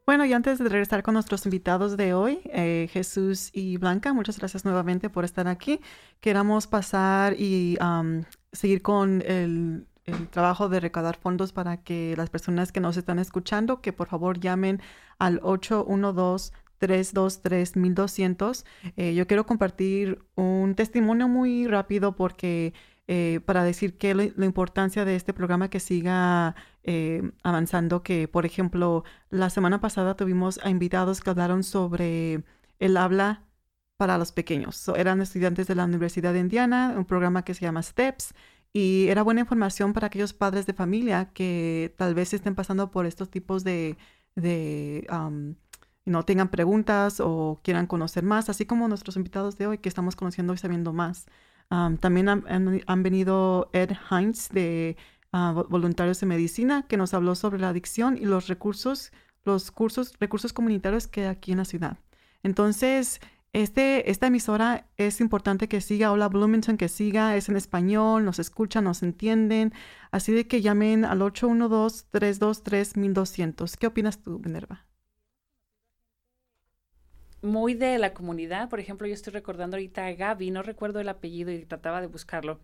Bueno, y antes de regresar con nuestros invitados de hoy, eh, Jesús y Blanca, muchas gracias nuevamente por estar aquí. Queremos pasar y um, seguir con el, el trabajo de recaudar fondos para que las personas que nos están escuchando, que por favor llamen al ocho uno dos, tres dos tres, mil doscientos. Eh, yo quiero compartir un testimonio muy rápido porque... Eh, para decir que la, la importancia de este programa que siga eh, avanzando, que por ejemplo la semana pasada tuvimos a invitados que hablaron sobre el habla para los pequeños. So, eran estudiantes de la Universidad de Indiana, un programa que se llama STEPS, y era buena información para aquellos padres de familia que tal vez estén pasando por estos tipos de, de um, no tengan preguntas o quieran conocer más, así como nuestros invitados de hoy que estamos conociendo y sabiendo más. Um, también han, han, han venido Ed Hines de uh, Voluntarios de Medicina, que nos habló sobre la adicción y los recursos, los cursos, recursos comunitarios que hay aquí en la ciudad. Entonces, este, esta emisora es importante que siga, Hola Bloomington, que siga, es en español, nos escuchan, nos entienden. Así de que llamen al ocho uno dos, tres dos tres, mil doscientos. ¿Qué opinas tú, Minerva? muy de la comunidad. Por ejemplo, yo estoy recordando ahorita a Gaby, no recuerdo el apellido y trataba de buscarlo.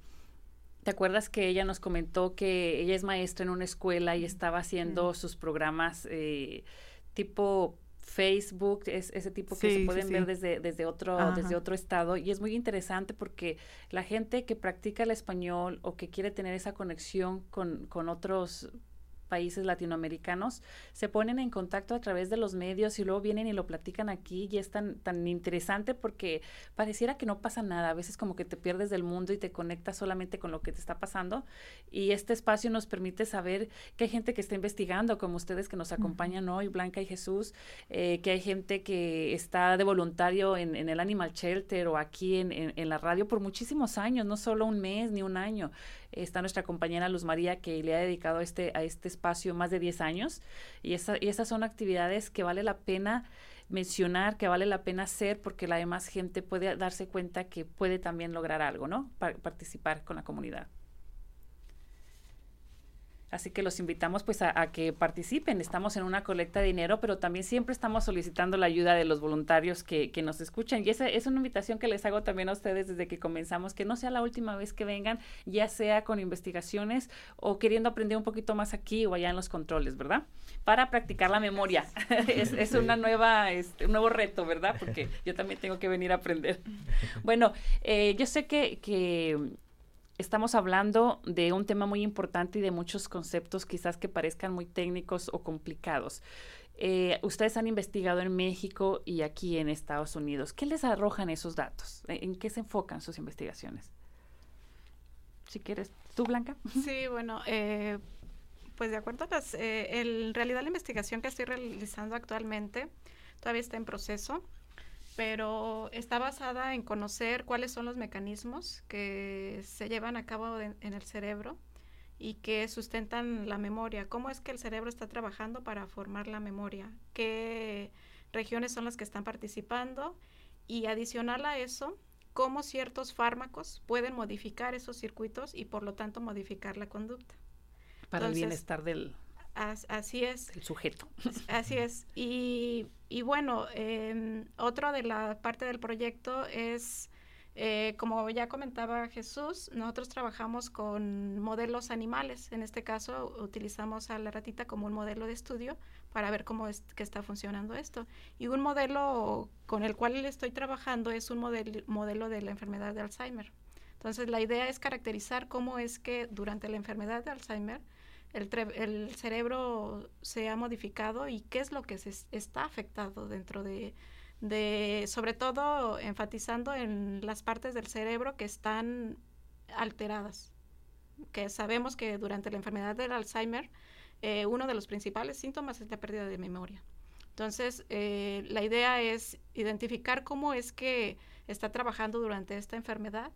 ¿Te acuerdas que ella nos comentó que ella es maestra en una escuela y estaba haciendo mm. sus programas eh, tipo Facebook, es, ese tipo sí, que se pueden sí, ver sí. desde desde otro Ajá. desde otro estado? Y es muy interesante porque la gente que practica el español o que quiere tener esa conexión con, con otros países latinoamericanos, se ponen en contacto a través de los medios y luego vienen y lo platican aquí, y es tan, tan interesante porque pareciera que no pasa nada, a veces como que te pierdes del mundo y te conectas solamente con lo que te está pasando, y este espacio nos permite saber que hay gente que está investigando, como ustedes que nos acompañan hoy, Blanca y Jesús, eh, que hay gente que está de voluntario en, en el Animal Shelter o aquí en, en, en la radio por muchísimos años, no solo un mes ni un año. Está nuestra compañera Luz María, que le ha dedicado a este, a este espacio más de diez años, y, esa, y esas son actividades que vale la pena mencionar, que vale la pena hacer, porque la demás gente puede darse cuenta que puede también lograr algo, ¿no? Pa- participar con la comunidad. Así que los invitamos pues a, a que participen. Estamos en una colecta de dinero, pero también siempre estamos solicitando la ayuda de los voluntarios que, que nos escuchan. Y esa es una invitación que les hago también a ustedes desde que comenzamos, que no sea la última vez que vengan, ya sea con investigaciones o queriendo aprender un poquito más aquí o allá en los controles, ¿verdad? Para practicar la memoria. es es una nueva, es un nuevo reto, ¿verdad? Porque yo también tengo que venir a aprender. Bueno, eh, yo sé que... que estamos hablando de un tema muy importante y de muchos conceptos quizás que parezcan muy técnicos o complicados. Eh, ustedes han investigado en México y aquí en Estados Unidos. ¿Qué les arrojan esos datos? ¿En, en qué se enfocan sus investigaciones? Si quieres, tú, Blanca. Sí, bueno, eh, pues de acuerdo a las... Eh, en realidad la investigación que estoy realizando actualmente todavía está en proceso, pero está basada en conocer cuáles son los mecanismos que se llevan a cabo de, en el cerebro y que sustentan la memoria. ¿Cómo es que el cerebro está trabajando para formar la memoria? ¿Qué regiones son las que están participando? Y adicional a eso, ¿cómo ciertos fármacos pueden modificar esos circuitos y por lo tanto modificar la conducta? Para Entonces, el bienestar del... As, así es. El sujeto. Así es. Y, y bueno, eh, otra de la parte del proyecto es, eh, como ya comentaba Jesús, nosotros trabajamos con modelos animales. En este caso, utilizamos a la ratita como un modelo de estudio para ver cómo es que está funcionando esto. Y un modelo con el cual estoy trabajando es un model, modelo de la enfermedad de Alzheimer. Entonces, la idea es caracterizar cómo es que durante la enfermedad de Alzheimer El, tre- el cerebro se ha modificado y qué es lo que se está afectado dentro de, de, sobre todo enfatizando en las partes del cerebro que están alteradas, que sabemos que durante la enfermedad del Alzheimer eh, uno de los principales síntomas es la pérdida de memoria. Entonces, eh, la idea es identificar cómo es que está trabajando durante esta enfermedad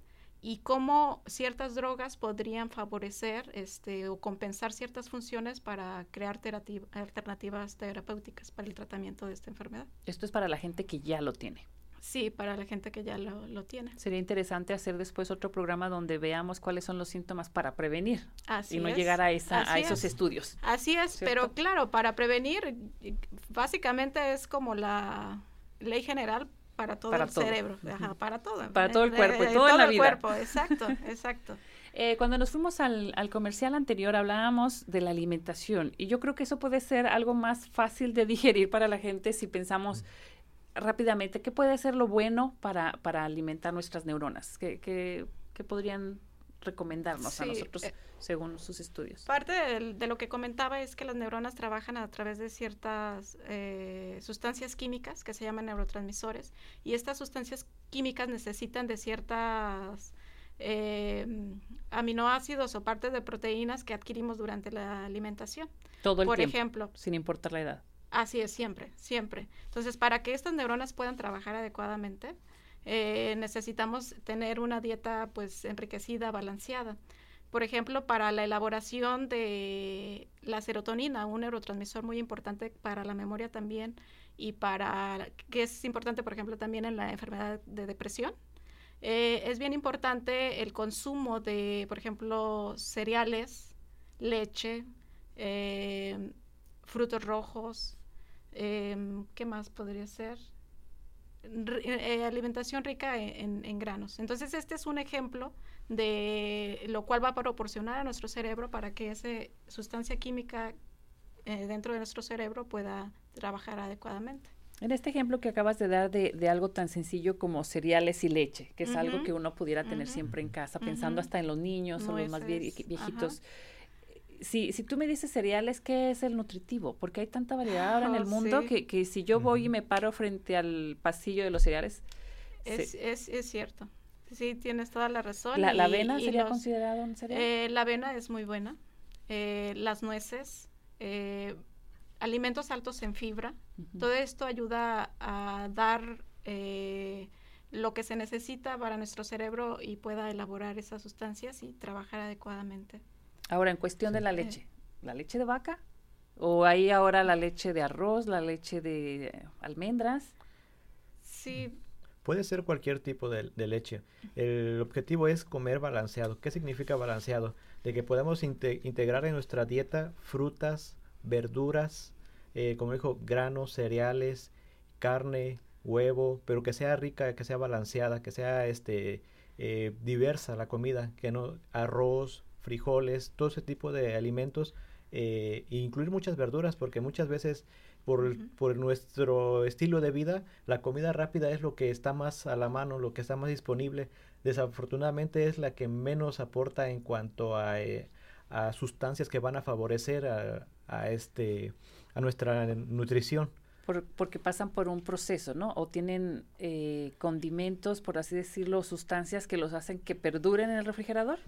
y cómo ciertas drogas podrían favorecer este, o compensar ciertas funciones para crear terati- alternativas terapéuticas para el tratamiento de esta enfermedad. Esto es para la gente que ya lo tiene. Sí, para la gente que ya lo, lo tiene. Sería interesante hacer después otro programa donde veamos cuáles son los síntomas para prevenir. Así y no es. llegar a, esa, a esos es. estudios. Así es, ¿cierto? Pero claro, para prevenir básicamente es como la ley general para todo para el todo. cerebro, Ajá, para todo. Para todo el cuerpo, y toda todo la vida. Todo el cuerpo, exacto, exacto. Eh, cuando nos fuimos al, al comercial anterior hablábamos de la alimentación y yo creo que eso puede ser algo más fácil de digerir para la gente si pensamos rápidamente qué puede ser lo bueno para, para alimentar nuestras neuronas, qué, qué, qué podrían recomendarnos sí, a nosotros eh, según sus estudios. Parte de, de lo que comentaba es que las neuronas trabajan a través de ciertas eh, sustancias químicas que se llaman neurotransmisores y estas sustancias químicas necesitan de ciertas eh, aminoácidos o partes de proteínas que adquirimos durante la alimentación. Todo el Por tiempo, ejemplo, sin importar la edad. Así es, siempre, siempre. Entonces, para que estas neuronas puedan trabajar adecuadamente, Eh, necesitamos tener una dieta pues enriquecida, balanceada. Por ejemplo, para la elaboración de la serotonina, un neurotransmisor muy importante para la memoria también y para que es importante, por ejemplo, también en la enfermedad de depresión. Eh, es bien importante el consumo de, por ejemplo, cereales, leche, eh, frutos rojos, eh, ¿qué más podría ser? eh, alimentación rica en, en granos. Entonces, este es un ejemplo de lo cual va a proporcionar a nuestro cerebro para que esa sustancia química eh, dentro de nuestro cerebro pueda trabajar adecuadamente. En este ejemplo que acabas de dar de, de algo tan sencillo como cereales y leche, que es uh-huh. algo que uno pudiera tener uh-huh. siempre en casa, pensando uh-huh. hasta en los niños no, o los más vie- viejitos. Uh-huh. Si, si tú me dices cereales, ¿qué es el nutritivo? Porque hay tanta variedad ahora oh, en el mundo sí. que, que si yo voy uh-huh. y me paro frente al pasillo de los cereales. Es, se, es, es cierto, sí, tienes toda la razón. ¿La, y, la avena y sería los, considerado un cereal? Eh, la avena es muy buena, eh, las nueces, eh, alimentos altos en fibra. Uh-huh. Todo esto ayuda a, a dar eh, lo que se necesita para nuestro cerebro y pueda elaborar esas sustancias y trabajar adecuadamente. Ahora, en cuestión de la leche, eh. ¿la leche de vaca? ¿O hay ahora la leche de arroz, la leche de eh, almendras? Sí. Puede ser cualquier tipo de, de leche. El objetivo es comer balanceado. ¿Qué significa balanceado? De que podamos inte- integrar en nuestra dieta frutas, verduras, Eh, como dijo, granos, cereales, carne, huevo, pero que sea rica, que sea balanceada, que sea este eh, diversa la comida, que no arroz, frijoles, todo ese tipo de alimentos, eh, e incluir muchas verduras, porque muchas veces por, uh-huh. por nuestro estilo de vida, la comida rápida es lo que está más a la mano, lo que está más disponible. Desafortunadamente es la que menos aporta en cuanto a, eh, a sustancias que van a favorecer a, a este... a nuestra nutrición. Por, porque pasan por un proceso, ¿no? O tienen eh, condimentos, por así decirlo, sustancias que los hacen que perduren en el refrigerador.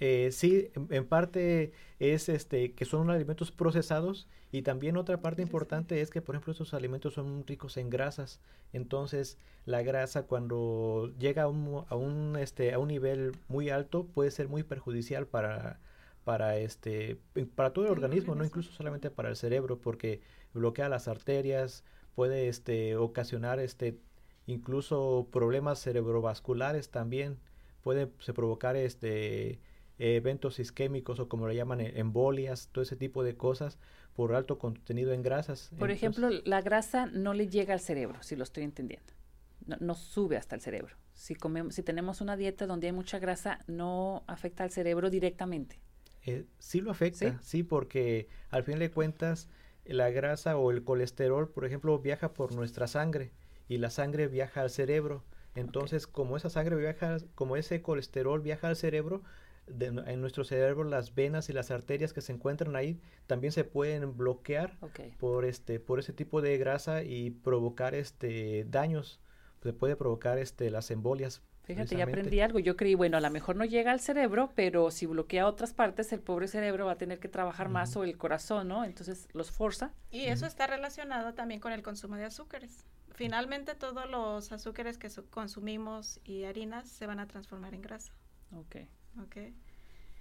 Eh, sí, en, en parte es este que son alimentos procesados, y también otra parte importante es que, por ejemplo, estos alimentos son ricos en grasas. Entonces, la grasa cuando llega a un, a un, este, a un nivel muy alto puede ser muy perjudicial para para este para todo el organismo, no incluso solamente para el cerebro, porque bloquea las arterias, puede este ocasionar este incluso problemas cerebrovasculares también, puede se provocar este eventos isquémicos o como le llaman embolias, todo ese tipo de cosas por alto contenido en grasas. Por Entonces, ejemplo, la grasa no le llega al cerebro, si lo estoy entendiendo. No, no sube hasta el cerebro. Si comemos si tenemos una dieta donde hay mucha grasa, no afecta al cerebro directamente. Eh, sí lo afecta, ¿Sí? sí, porque al fin de cuentas la grasa o el colesterol, por ejemplo, viaja por nuestra sangre y la sangre viaja al cerebro. Entonces, okay. como esa sangre viaja, como ese colesterol viaja al cerebro, de, en nuestro cerebro las venas y las arterias que se encuentran ahí también se pueden bloquear okay. por este, por ese tipo de grasa y provocar este daños. Se puede provocar este las embolias. Fíjate, ya aprendí algo. Yo creí, bueno, a lo mejor no llega al cerebro, pero si bloquea otras partes, el pobre cerebro va a tener que trabajar uh-huh. más, o el corazón, ¿no? Entonces, los forza. Y eso uh-huh. está relacionado también con el consumo de azúcares. Finalmente, todos los azúcares que su- consumimos y harinas se van a transformar en grasa. Ok. Ok.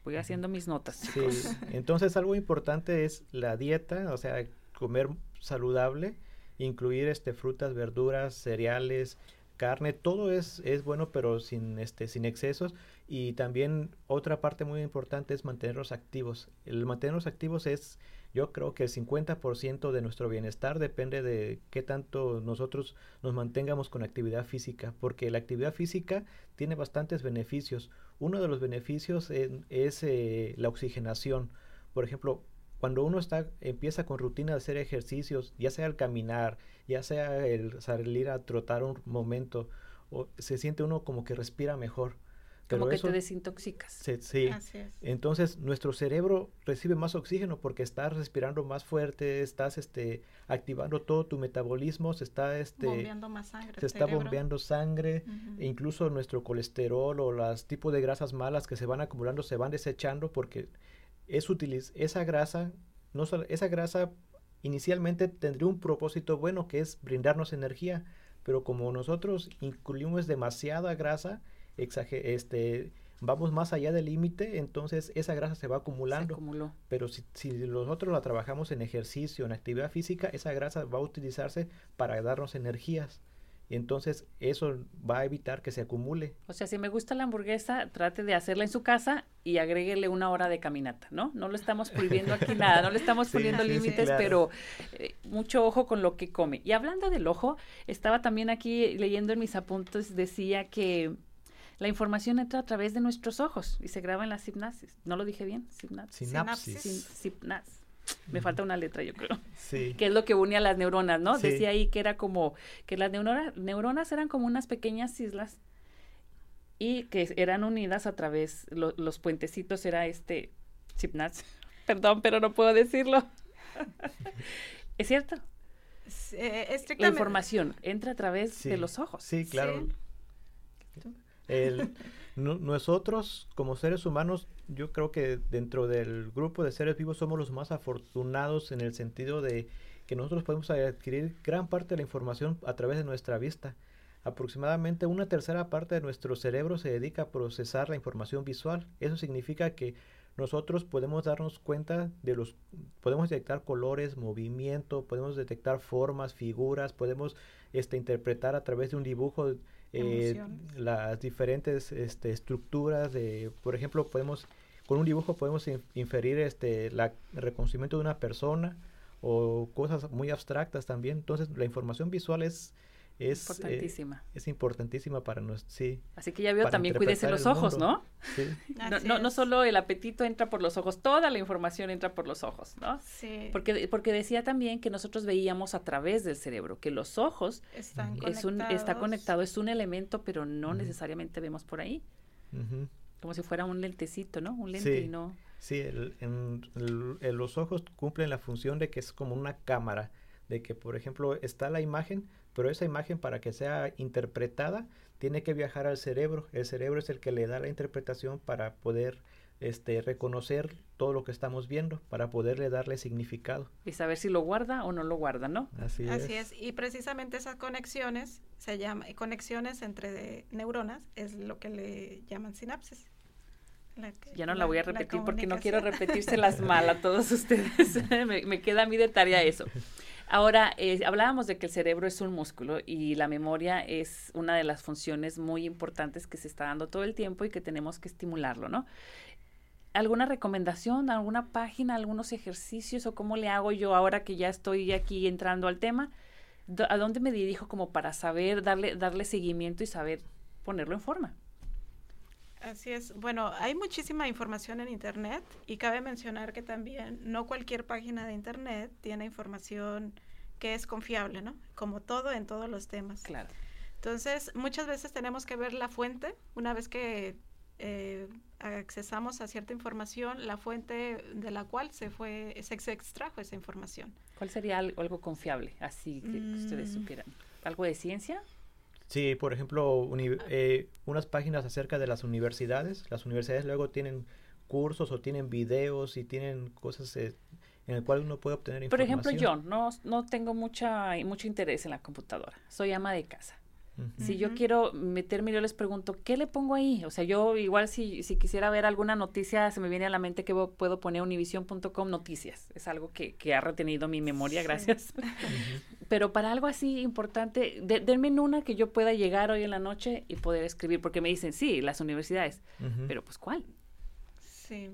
Voy haciendo mis notas, chicos. Sí. Entonces, algo importante es la dieta, o sea, comer saludable, incluir este frutas, verduras, cereales, carne, todo es, es bueno, pero sin este sin excesos. Y también otra parte muy importante es mantenerlos activos. El mantenerlos activos es, yo creo que el cincuenta por ciento de nuestro bienestar depende de qué tanto nosotros nos mantengamos con actividad física, porque la actividad física tiene bastantes beneficios. Uno de los beneficios es, es eh, la oxigenación. Por ejemplo, cuando uno está empieza con rutina de hacer ejercicios, ya sea el caminar, ya sea el salir a trotar un momento, o se siente uno como que respira mejor. Como que te desintoxicas. Se, sí. Así es. Entonces, nuestro cerebro recibe más oxígeno porque estás respirando más fuerte, estás este activando todo tu metabolismo, se está este bombeando más sangre. Se está bombeando sangre, uh-huh. e incluso nuestro colesterol o los tipos de grasas malas que se van acumulando se van desechando porque es utiliz- esa grasa, no solo, esa grasa inicialmente tendría un propósito bueno que es brindarnos energía, pero como nosotros incluimos demasiada grasa, exager- este, vamos más allá del límite, entonces esa grasa se va acumulando. Se acumuló. Pero si, si nosotros la trabajamos en ejercicio, en actividad física, esa grasa va a utilizarse para darnos energías. Entonces eso va a evitar que se acumule. O sea, si me gusta la hamburguesa, trate de hacerla en su casa y agréguele una hora de caminata, ¿no? No lo estamos prohibiendo aquí nada, no le estamos poniendo sí, límites, sí, sí, claro. pero eh, mucho ojo con lo que come. Y hablando del ojo, estaba también aquí leyendo en mis apuntes, decía que la información entra a través de nuestros ojos y se graba en las sinapsis. ¿No lo dije bien? Sinapsis. Sinapsis. Sin, sinapsis. Me falta una letra, yo creo, sí. que es lo que une a las neuronas, ¿no? Sí. Decía ahí que era como, que las neurona, neuronas eran como unas pequeñas islas y que eran unidas a través, lo, los puentecitos era este, synapse, perdón, pero no puedo decirlo. ¿Es cierto? Sí, estrictamente. La información entra a través sí. de los ojos. Sí, claro. Sí. El, no, nosotros como seres humanos, yo creo que dentro del grupo de seres vivos somos los más afortunados en el sentido de que nosotros podemos adquirir gran parte de la información a través de nuestra vista. Aproximadamente una tercera parte de nuestro cerebro se dedica a procesar la información visual. Eso significa que nosotros podemos darnos cuenta de los, podemos detectar colores, movimiento, podemos detectar formas, figuras, podemos este, interpretar a través de un dibujo Eh, las diferentes este, estructuras de, por ejemplo, podemos con un dibujo podemos inferir este la, el reconocimiento de una persona o cosas muy abstractas también. Entonces la información visual es es importantísima, eh, es importantísima para nosotros, sí. Así que ya veo, también cuídese los ojos, ¿no? Sí. No, no, no solo el apetito entra por los ojos, toda la información entra por los ojos, ¿no? Sí. Porque, porque decía también que nosotros veíamos a través del cerebro, que los ojos están es un, está conectado, es un elemento, pero no uh -huh. necesariamente vemos por ahí. Uh -huh. Como si fuera un lentecito, ¿no? Un lente sí. y no... Sí, el, en, el, el, los ojos cumplen la función de que es como una cámara, de que, por ejemplo, está la imagen, pero esa imagen para que sea interpretada tiene que viajar al cerebro. El cerebro es el que le da la interpretación para poder este, reconocer todo lo que estamos viendo, para poderle darle significado. Y saber si lo guarda o no lo guarda, ¿no? Así, Así es. es. Y precisamente esas conexiones, se llama, conexiones entre neuronas, es lo que le llaman sinapsis. La que, ya no la, la voy a repetir porque no quiero repetírselas mal a todos ustedes. me, me queda a mí de tarea eso. Ahora, eh, hablábamos de que el cerebro es un músculo y la memoria es una de las funciones muy importantes que se está dando todo el tiempo y que tenemos que estimularlo, ¿no? ¿Alguna recomendación, alguna página, algunos ejercicios o cómo le hago yo ahora que ya estoy aquí entrando al tema? ¿A dónde me dirijo como para saber, darle, darle seguimiento y saber ponerlo en forma? Así es. Bueno, hay muchísima información en Internet y cabe mencionar que también no cualquier página de Internet tiene información que es confiable, ¿no? Como todo en todos los temas. Claro. Entonces, muchas veces tenemos que ver la fuente. Una vez que eh, accesamos a cierta información, la fuente de la cual se fue, se, se extrajo esa información. ¿Cuál sería algo confiable, así que mm. ustedes supieran? ¿Algo de ciencia? Sí, por ejemplo, uni eh, unas páginas acerca de las universidades. Las universidades luego tienen cursos o tienen videos y tienen cosas eh, en el cual uno puede obtener información. Por ejemplo, yo no, no tengo mucha, mucho interés en la computadora. Soy ama de casa. Uh-huh. Si uh-huh. yo quiero meterme, yo les pregunto, ¿qué le pongo ahí? O sea, yo igual si, si quisiera ver alguna noticia, se me viene a la mente que puedo poner univision punto com noticias. Es algo que, que ha retenido mi memoria, sí. gracias. Uh-huh. Pero para algo así importante, de, denme una que yo pueda llegar hoy en la noche y poder escribir, porque me dicen, sí, las universidades, uh-huh. pero pues, ¿cuál? Sí.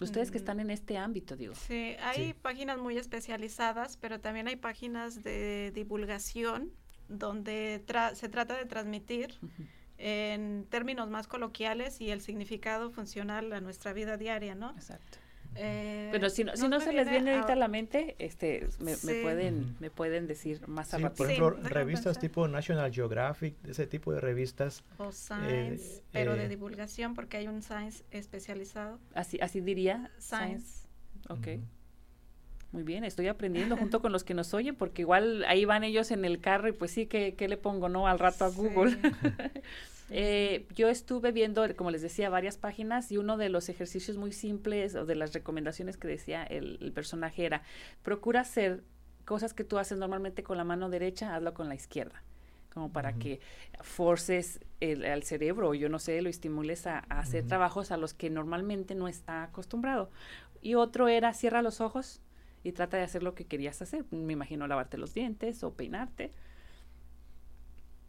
Ustedes mm. que están en este ámbito, digo. Sí, hay sí. páginas muy especializadas, pero también hay páginas de divulgación donde tra se trata de transmitir uh-huh. en términos más coloquiales y el significado funcional a nuestra vida diaria, ¿no? Exacto. Eh, pero si no, no, si no se viene les viene ahorita a la mente, este, me, sí. me pueden, me pueden decir más sí, a ratito. Por ejemplo, sí, revistas tipo National Geographic, ese tipo de revistas. O Science, eh, pero eh, de divulgación, porque hay un Science especializado. Así, así diría. Science. Science. Ok. Mm. Muy bien, estoy aprendiendo junto con los que nos oyen, porque igual ahí van ellos en el carro y pues sí, ¿qué, qué le pongo, no? Al rato a sí. Google. Eh, yo estuve viendo, como les decía, varias páginas y uno de los ejercicios muy simples o de las recomendaciones que decía el, el personaje era, procura hacer cosas que tú haces normalmente con la mano derecha, hazlo con la izquierda, como para uh-huh. que forces el, el cerebro, o yo no sé, lo estimules a, a hacer uh-huh. trabajos a los que normalmente no está acostumbrado. Y otro era, cierra los ojos y trata de hacer lo que querías hacer, me imagino lavarte los dientes o peinarte.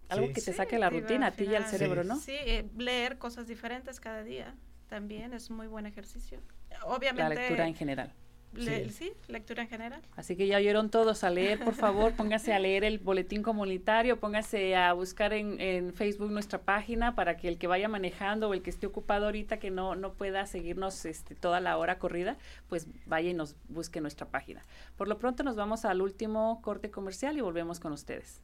Algo sí. que te sí, saque la rutina a ti y al cerebro, sí. ¿no? Sí, eh, leer cosas diferentes cada día también es muy buen ejercicio. Obviamente. La lectura en general. Le, sí. sí, lectura en general. Así que ya oyeron todos a leer, por favor, pónganse a leer el boletín comunitario, pónganse a buscar en, en Facebook nuestra página para que el que vaya manejando o el que esté ocupado ahorita que no, no pueda seguirnos este, toda la hora corrida, pues vaya y nos busque nuestra página. Por lo pronto nos vamos al último corte comercial y volvemos con ustedes.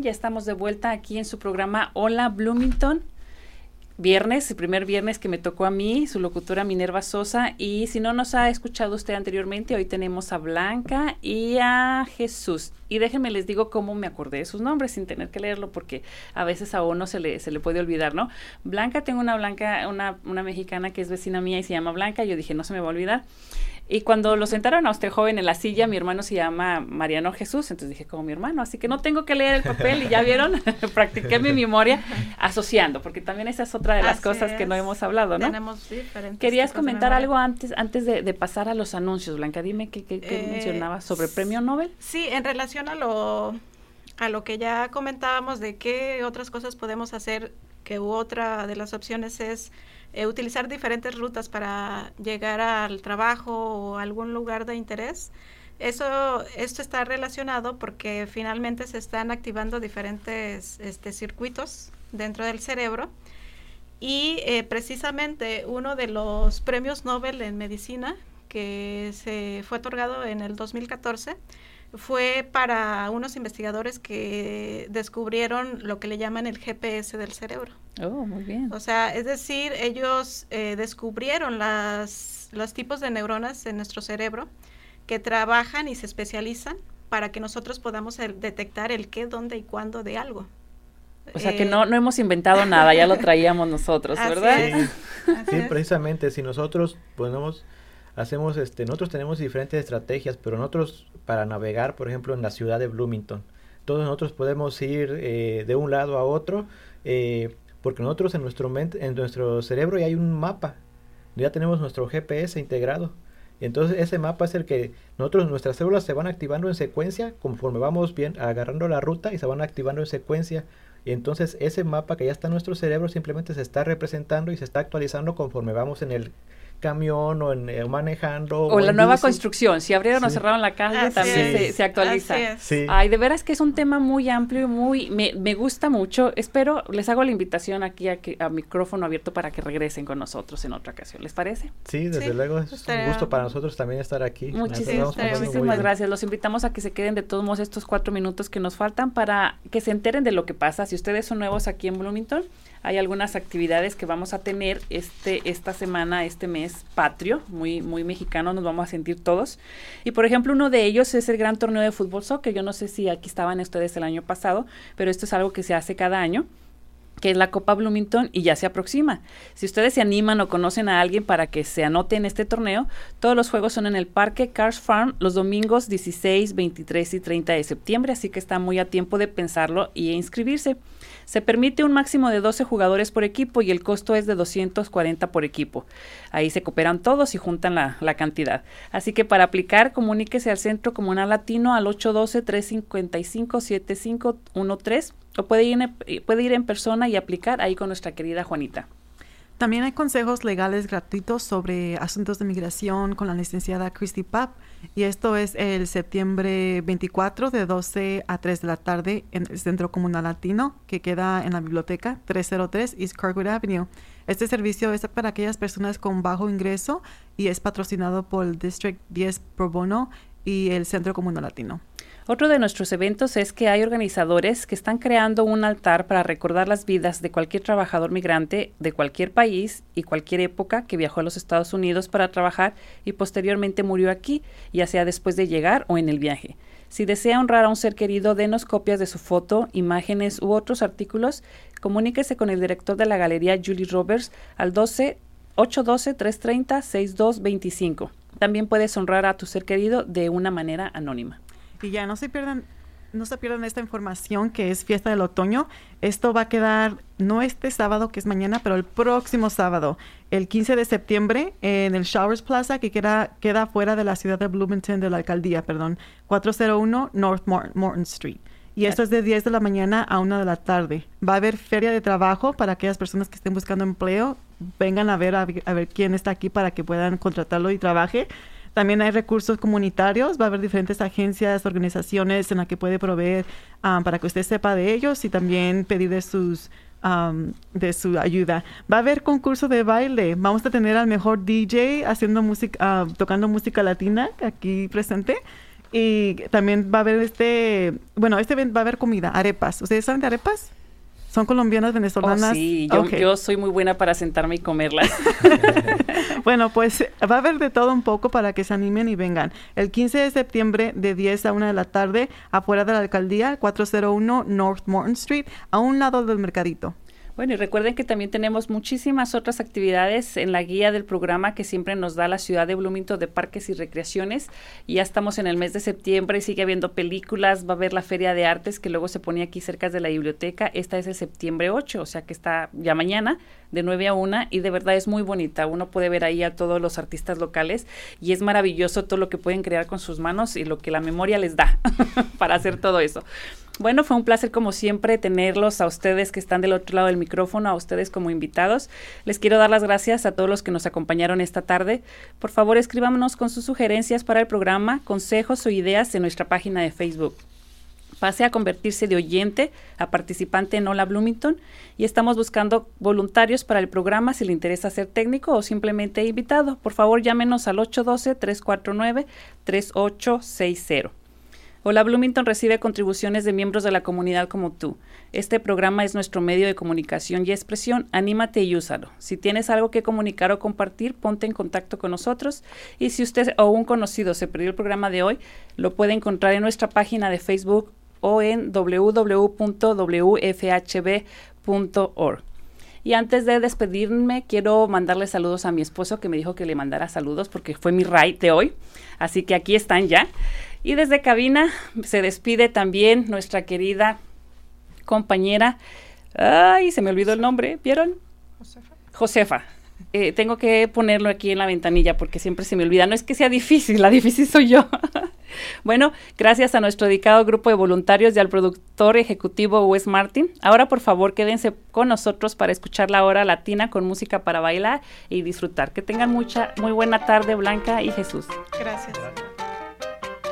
Ya estamos de vuelta aquí en su programa Hola Bloomington, viernes, el primer viernes que me tocó a mí, su locutora Minerva Sosa, y si no nos ha escuchado usted anteriormente, hoy tenemos a Blanca y a Jesús, y déjenme les digo cómo me acordé de sus nombres sin tener que leerlo, porque a veces a uno se le, se le puede olvidar, ¿no? Blanca, tengo una Blanca, una, una mexicana que es vecina mía y se llama Blanca, yo dije, no se me va a olvidar. Y cuando lo sentaron a usted joven en la silla, mi hermano se llama Mariano Jesús, entonces dije, como mi hermano, así que no tengo que leer el papel, y ya vieron, practiqué mi memoria asociando, porque también esa es otra de las así cosas es. que no hemos hablado, ¿no? Tenemos diferentes. Querías comentar algo antes antes de, de pasar a los anuncios, Blanca, dime qué, qué, qué eh, mencionabas sobre premio Nobel. Sí, en relación a lo, a lo que ya comentábamos de qué otras cosas podemos hacer, que otra de las opciones es Eh, utilizar diferentes rutas para llegar al trabajo o algún lugar de interés. Eso, esto está relacionado porque finalmente se están activando diferentes este, circuitos dentro del cerebro y eh, precisamente uno de los premios Nobel en medicina que se fue otorgado en el dos mil catorce fue para unos investigadores que descubrieron lo que le llaman el G P S del cerebro. Oh, muy bien. O sea, es decir, ellos eh, descubrieron las, los tipos de neuronas en nuestro cerebro que trabajan y se especializan para que nosotros podamos el, detectar el qué, dónde y cuándo de algo. O sea, eh, que no, no hemos inventado nada, ya lo traíamos nosotros, ¿verdad? Sí, sí precisamente, si nosotros ponemos... Hacemos, este, nosotros tenemos diferentes estrategias, pero nosotros para navegar, por ejemplo, en la ciudad de Bloomington, todos nosotros podemos ir eh, de un lado a otro, eh, porque nosotros en nuestro mente, en nuestro cerebro ya hay un mapa, ya tenemos nuestro G P S integrado, entonces ese mapa es el que nosotros, nuestras células se van activando en secuencia, conforme vamos bien agarrando la ruta y se van activando en secuencia, y entonces ese mapa que ya está en nuestro cerebro simplemente se está representando y se está actualizando conforme vamos en el camión o en, eh, manejando. O, o la nueva bici. Construcción, si abrieron sí. o cerraron la calle también se, se actualiza. Sí. Ay, de veras que es un tema muy amplio y muy, me, me gusta mucho, espero, les hago la invitación aquí a, que, a micrófono abierto para que regresen con nosotros en otra ocasión, ¿les parece? Sí, desde sí. luego, es Usted, un gusto para nosotros también estar aquí. Muchísimas, muchísimas gracias, los invitamos a que se queden de todos modos estos cuatro minutos que nos faltan para que se enteren de lo que pasa, si ustedes son nuevos aquí en Bloomington, hay algunas actividades que vamos a tener este esta semana, este mes patrio, muy muy mexicano, nos vamos a sentir todos. Y por ejemplo, uno de ellos es el gran torneo de fútbol soccer. Yo no sé si aquí estaban ustedes el año pasado, pero esto es algo que se hace cada año, que es la Copa Bloomington y ya se aproxima. Si ustedes se animan o conocen a alguien para que se anote en este torneo, todos los juegos son en el Parque Cars Farm los domingos dieciséis, veintitrés y treinta de septiembre, así que está muy a tiempo de pensarlo y inscribirse. Se permite un máximo de doce jugadores por equipo y el costo es de doscientos cuarenta por equipo. Ahí se cooperan todos y juntan la, la cantidad. Así que para aplicar, comuníquese al Centro Comunal Latino al ocho uno dos, tres cinco cinco, siete cinco uno tres o puede ir, en, puede ir en persona y aplicar ahí con nuestra querida Juanita. También hay consejos legales gratuitos sobre asuntos de migración con la licenciada Christy Papp, y esto es el septiembre veinticuatro de doce a tres de la tarde en el Centro Comunal Latino, que queda en la biblioteca trescientos tres East Kirkwood Avenue. Este servicio es para aquellas personas con bajo ingreso y es patrocinado por el District diez Pro Bono y el Centro Comunal Latino. Otro de nuestros eventos es que hay organizadores que están creando un altar para recordar las vidas de cualquier trabajador migrante de cualquier país y cualquier época que viajó a los Estados Unidos para trabajar y posteriormente murió aquí, ya sea después de llegar o en el viaje. Si desea honrar a un ser querido, denos copias de su foto, imágenes u otros artículos. Comuníquese con el director de la galería, Julie Roberts, al doce, ocho uno dos, tres tres cero, seis dos dos cinco. También puedes honrar a tu ser querido de una manera anónima. Y ya no se pierdan, no se pierdan esta información que es Fiesta del Otoño. Esto va a quedar no este sábado que es mañana, pero el próximo sábado, el quince de septiembre, en el Showers Plaza, que queda queda fuera de la ciudad de Bloomington, de la alcaldía, perdón, cuatrocientos uno North Morton, Morton Street. Y esto es de diez de la mañana a una de la tarde. Va a haber feria de trabajo para aquellas personas que estén buscando empleo. Vengan a ver a, a ver quién está aquí para que puedan contratarlo y trabaje. También hay recursos comunitarios, va a haber diferentes agencias, organizaciones en las que puede proveer um, para que usted sepa de ellos y también pedir de, sus, um, de su ayuda. Va a haber concurso de baile, vamos a tener al mejor D J haciendo música, uh, tocando música latina aquí presente. Y también va a haber este, bueno, este va a haber comida, arepas. ¿Ustedes saben de arepas? ¿Son colombianas, venezolanas? Oh, sí, yo, okay. Yo soy muy buena para sentarme y comerlas. Bueno, pues va a haber de todo un poco para que se animen y vengan. El quince de septiembre de diez a una de la tarde, afuera de la alcaldía, cuatrocientos uno North Morton Street, a un lado del mercadito. Bueno, y recuerden que también tenemos muchísimas otras actividades en la guía del programa que siempre nos da la ciudad de Bloomington de parques y recreaciones. Y ya estamos en el mes de septiembre, sigue habiendo películas, va a haber la Feria de Artes que luego se pone aquí cerca de la biblioteca. Esta es el septiembre ocho, o sea que está ya mañana, de nueve a una, y de verdad es muy bonita. Uno puede ver ahí a todos los artistas locales y es maravilloso todo lo que pueden crear con sus manos y lo que la memoria les da para hacer todo eso. Bueno, fue un placer como siempre tenerlos a ustedes que están del otro lado del micrófono, a ustedes como invitados. Les quiero dar las gracias a todos los que nos acompañaron esta tarde. Por favor, escríbanos con sus sugerencias para el programa, consejos o ideas en nuestra página de Facebook. Pase a convertirse de oyente a participante en Hola Bloomington y estamos buscando voluntarios para el programa si le interesa ser técnico o simplemente invitado. Por favor, llámenos al ocho uno dos, tres cuatro nueve, tres ocho seis cero. Hola Bloomington recibe contribuciones de miembros de la comunidad como tú. Este programa es nuestro medio de comunicación y expresión. Anímate y úsalo. Si tienes algo que comunicar o compartir, ponte en contacto con nosotros. Y si usted o un conocido se perdió el programa de hoy, lo puede encontrar en nuestra página de Facebook o en doble u doble u doble u punto w f h b punto org. Y antes de despedirme, quiero mandarle saludos a mi esposo que me dijo que le mandara saludos porque fue mi ride de hoy. Así que aquí están ya. Y desde cabina se despide también nuestra querida compañera, ay, se me olvidó el nombre, ¿vieron? Josefa. Josefa. Eh, tengo que ponerlo aquí en la ventanilla porque siempre se me olvida. No es que sea difícil, la difícil soy yo. Bueno, gracias a nuestro dedicado grupo de voluntarios y al productor ejecutivo Wes Martin. Ahora, por favor, quédense con nosotros para escuchar la hora latina con música para bailar y disfrutar. Que tengan mucha, muy buena tarde, Blanca y Jesús. Gracias.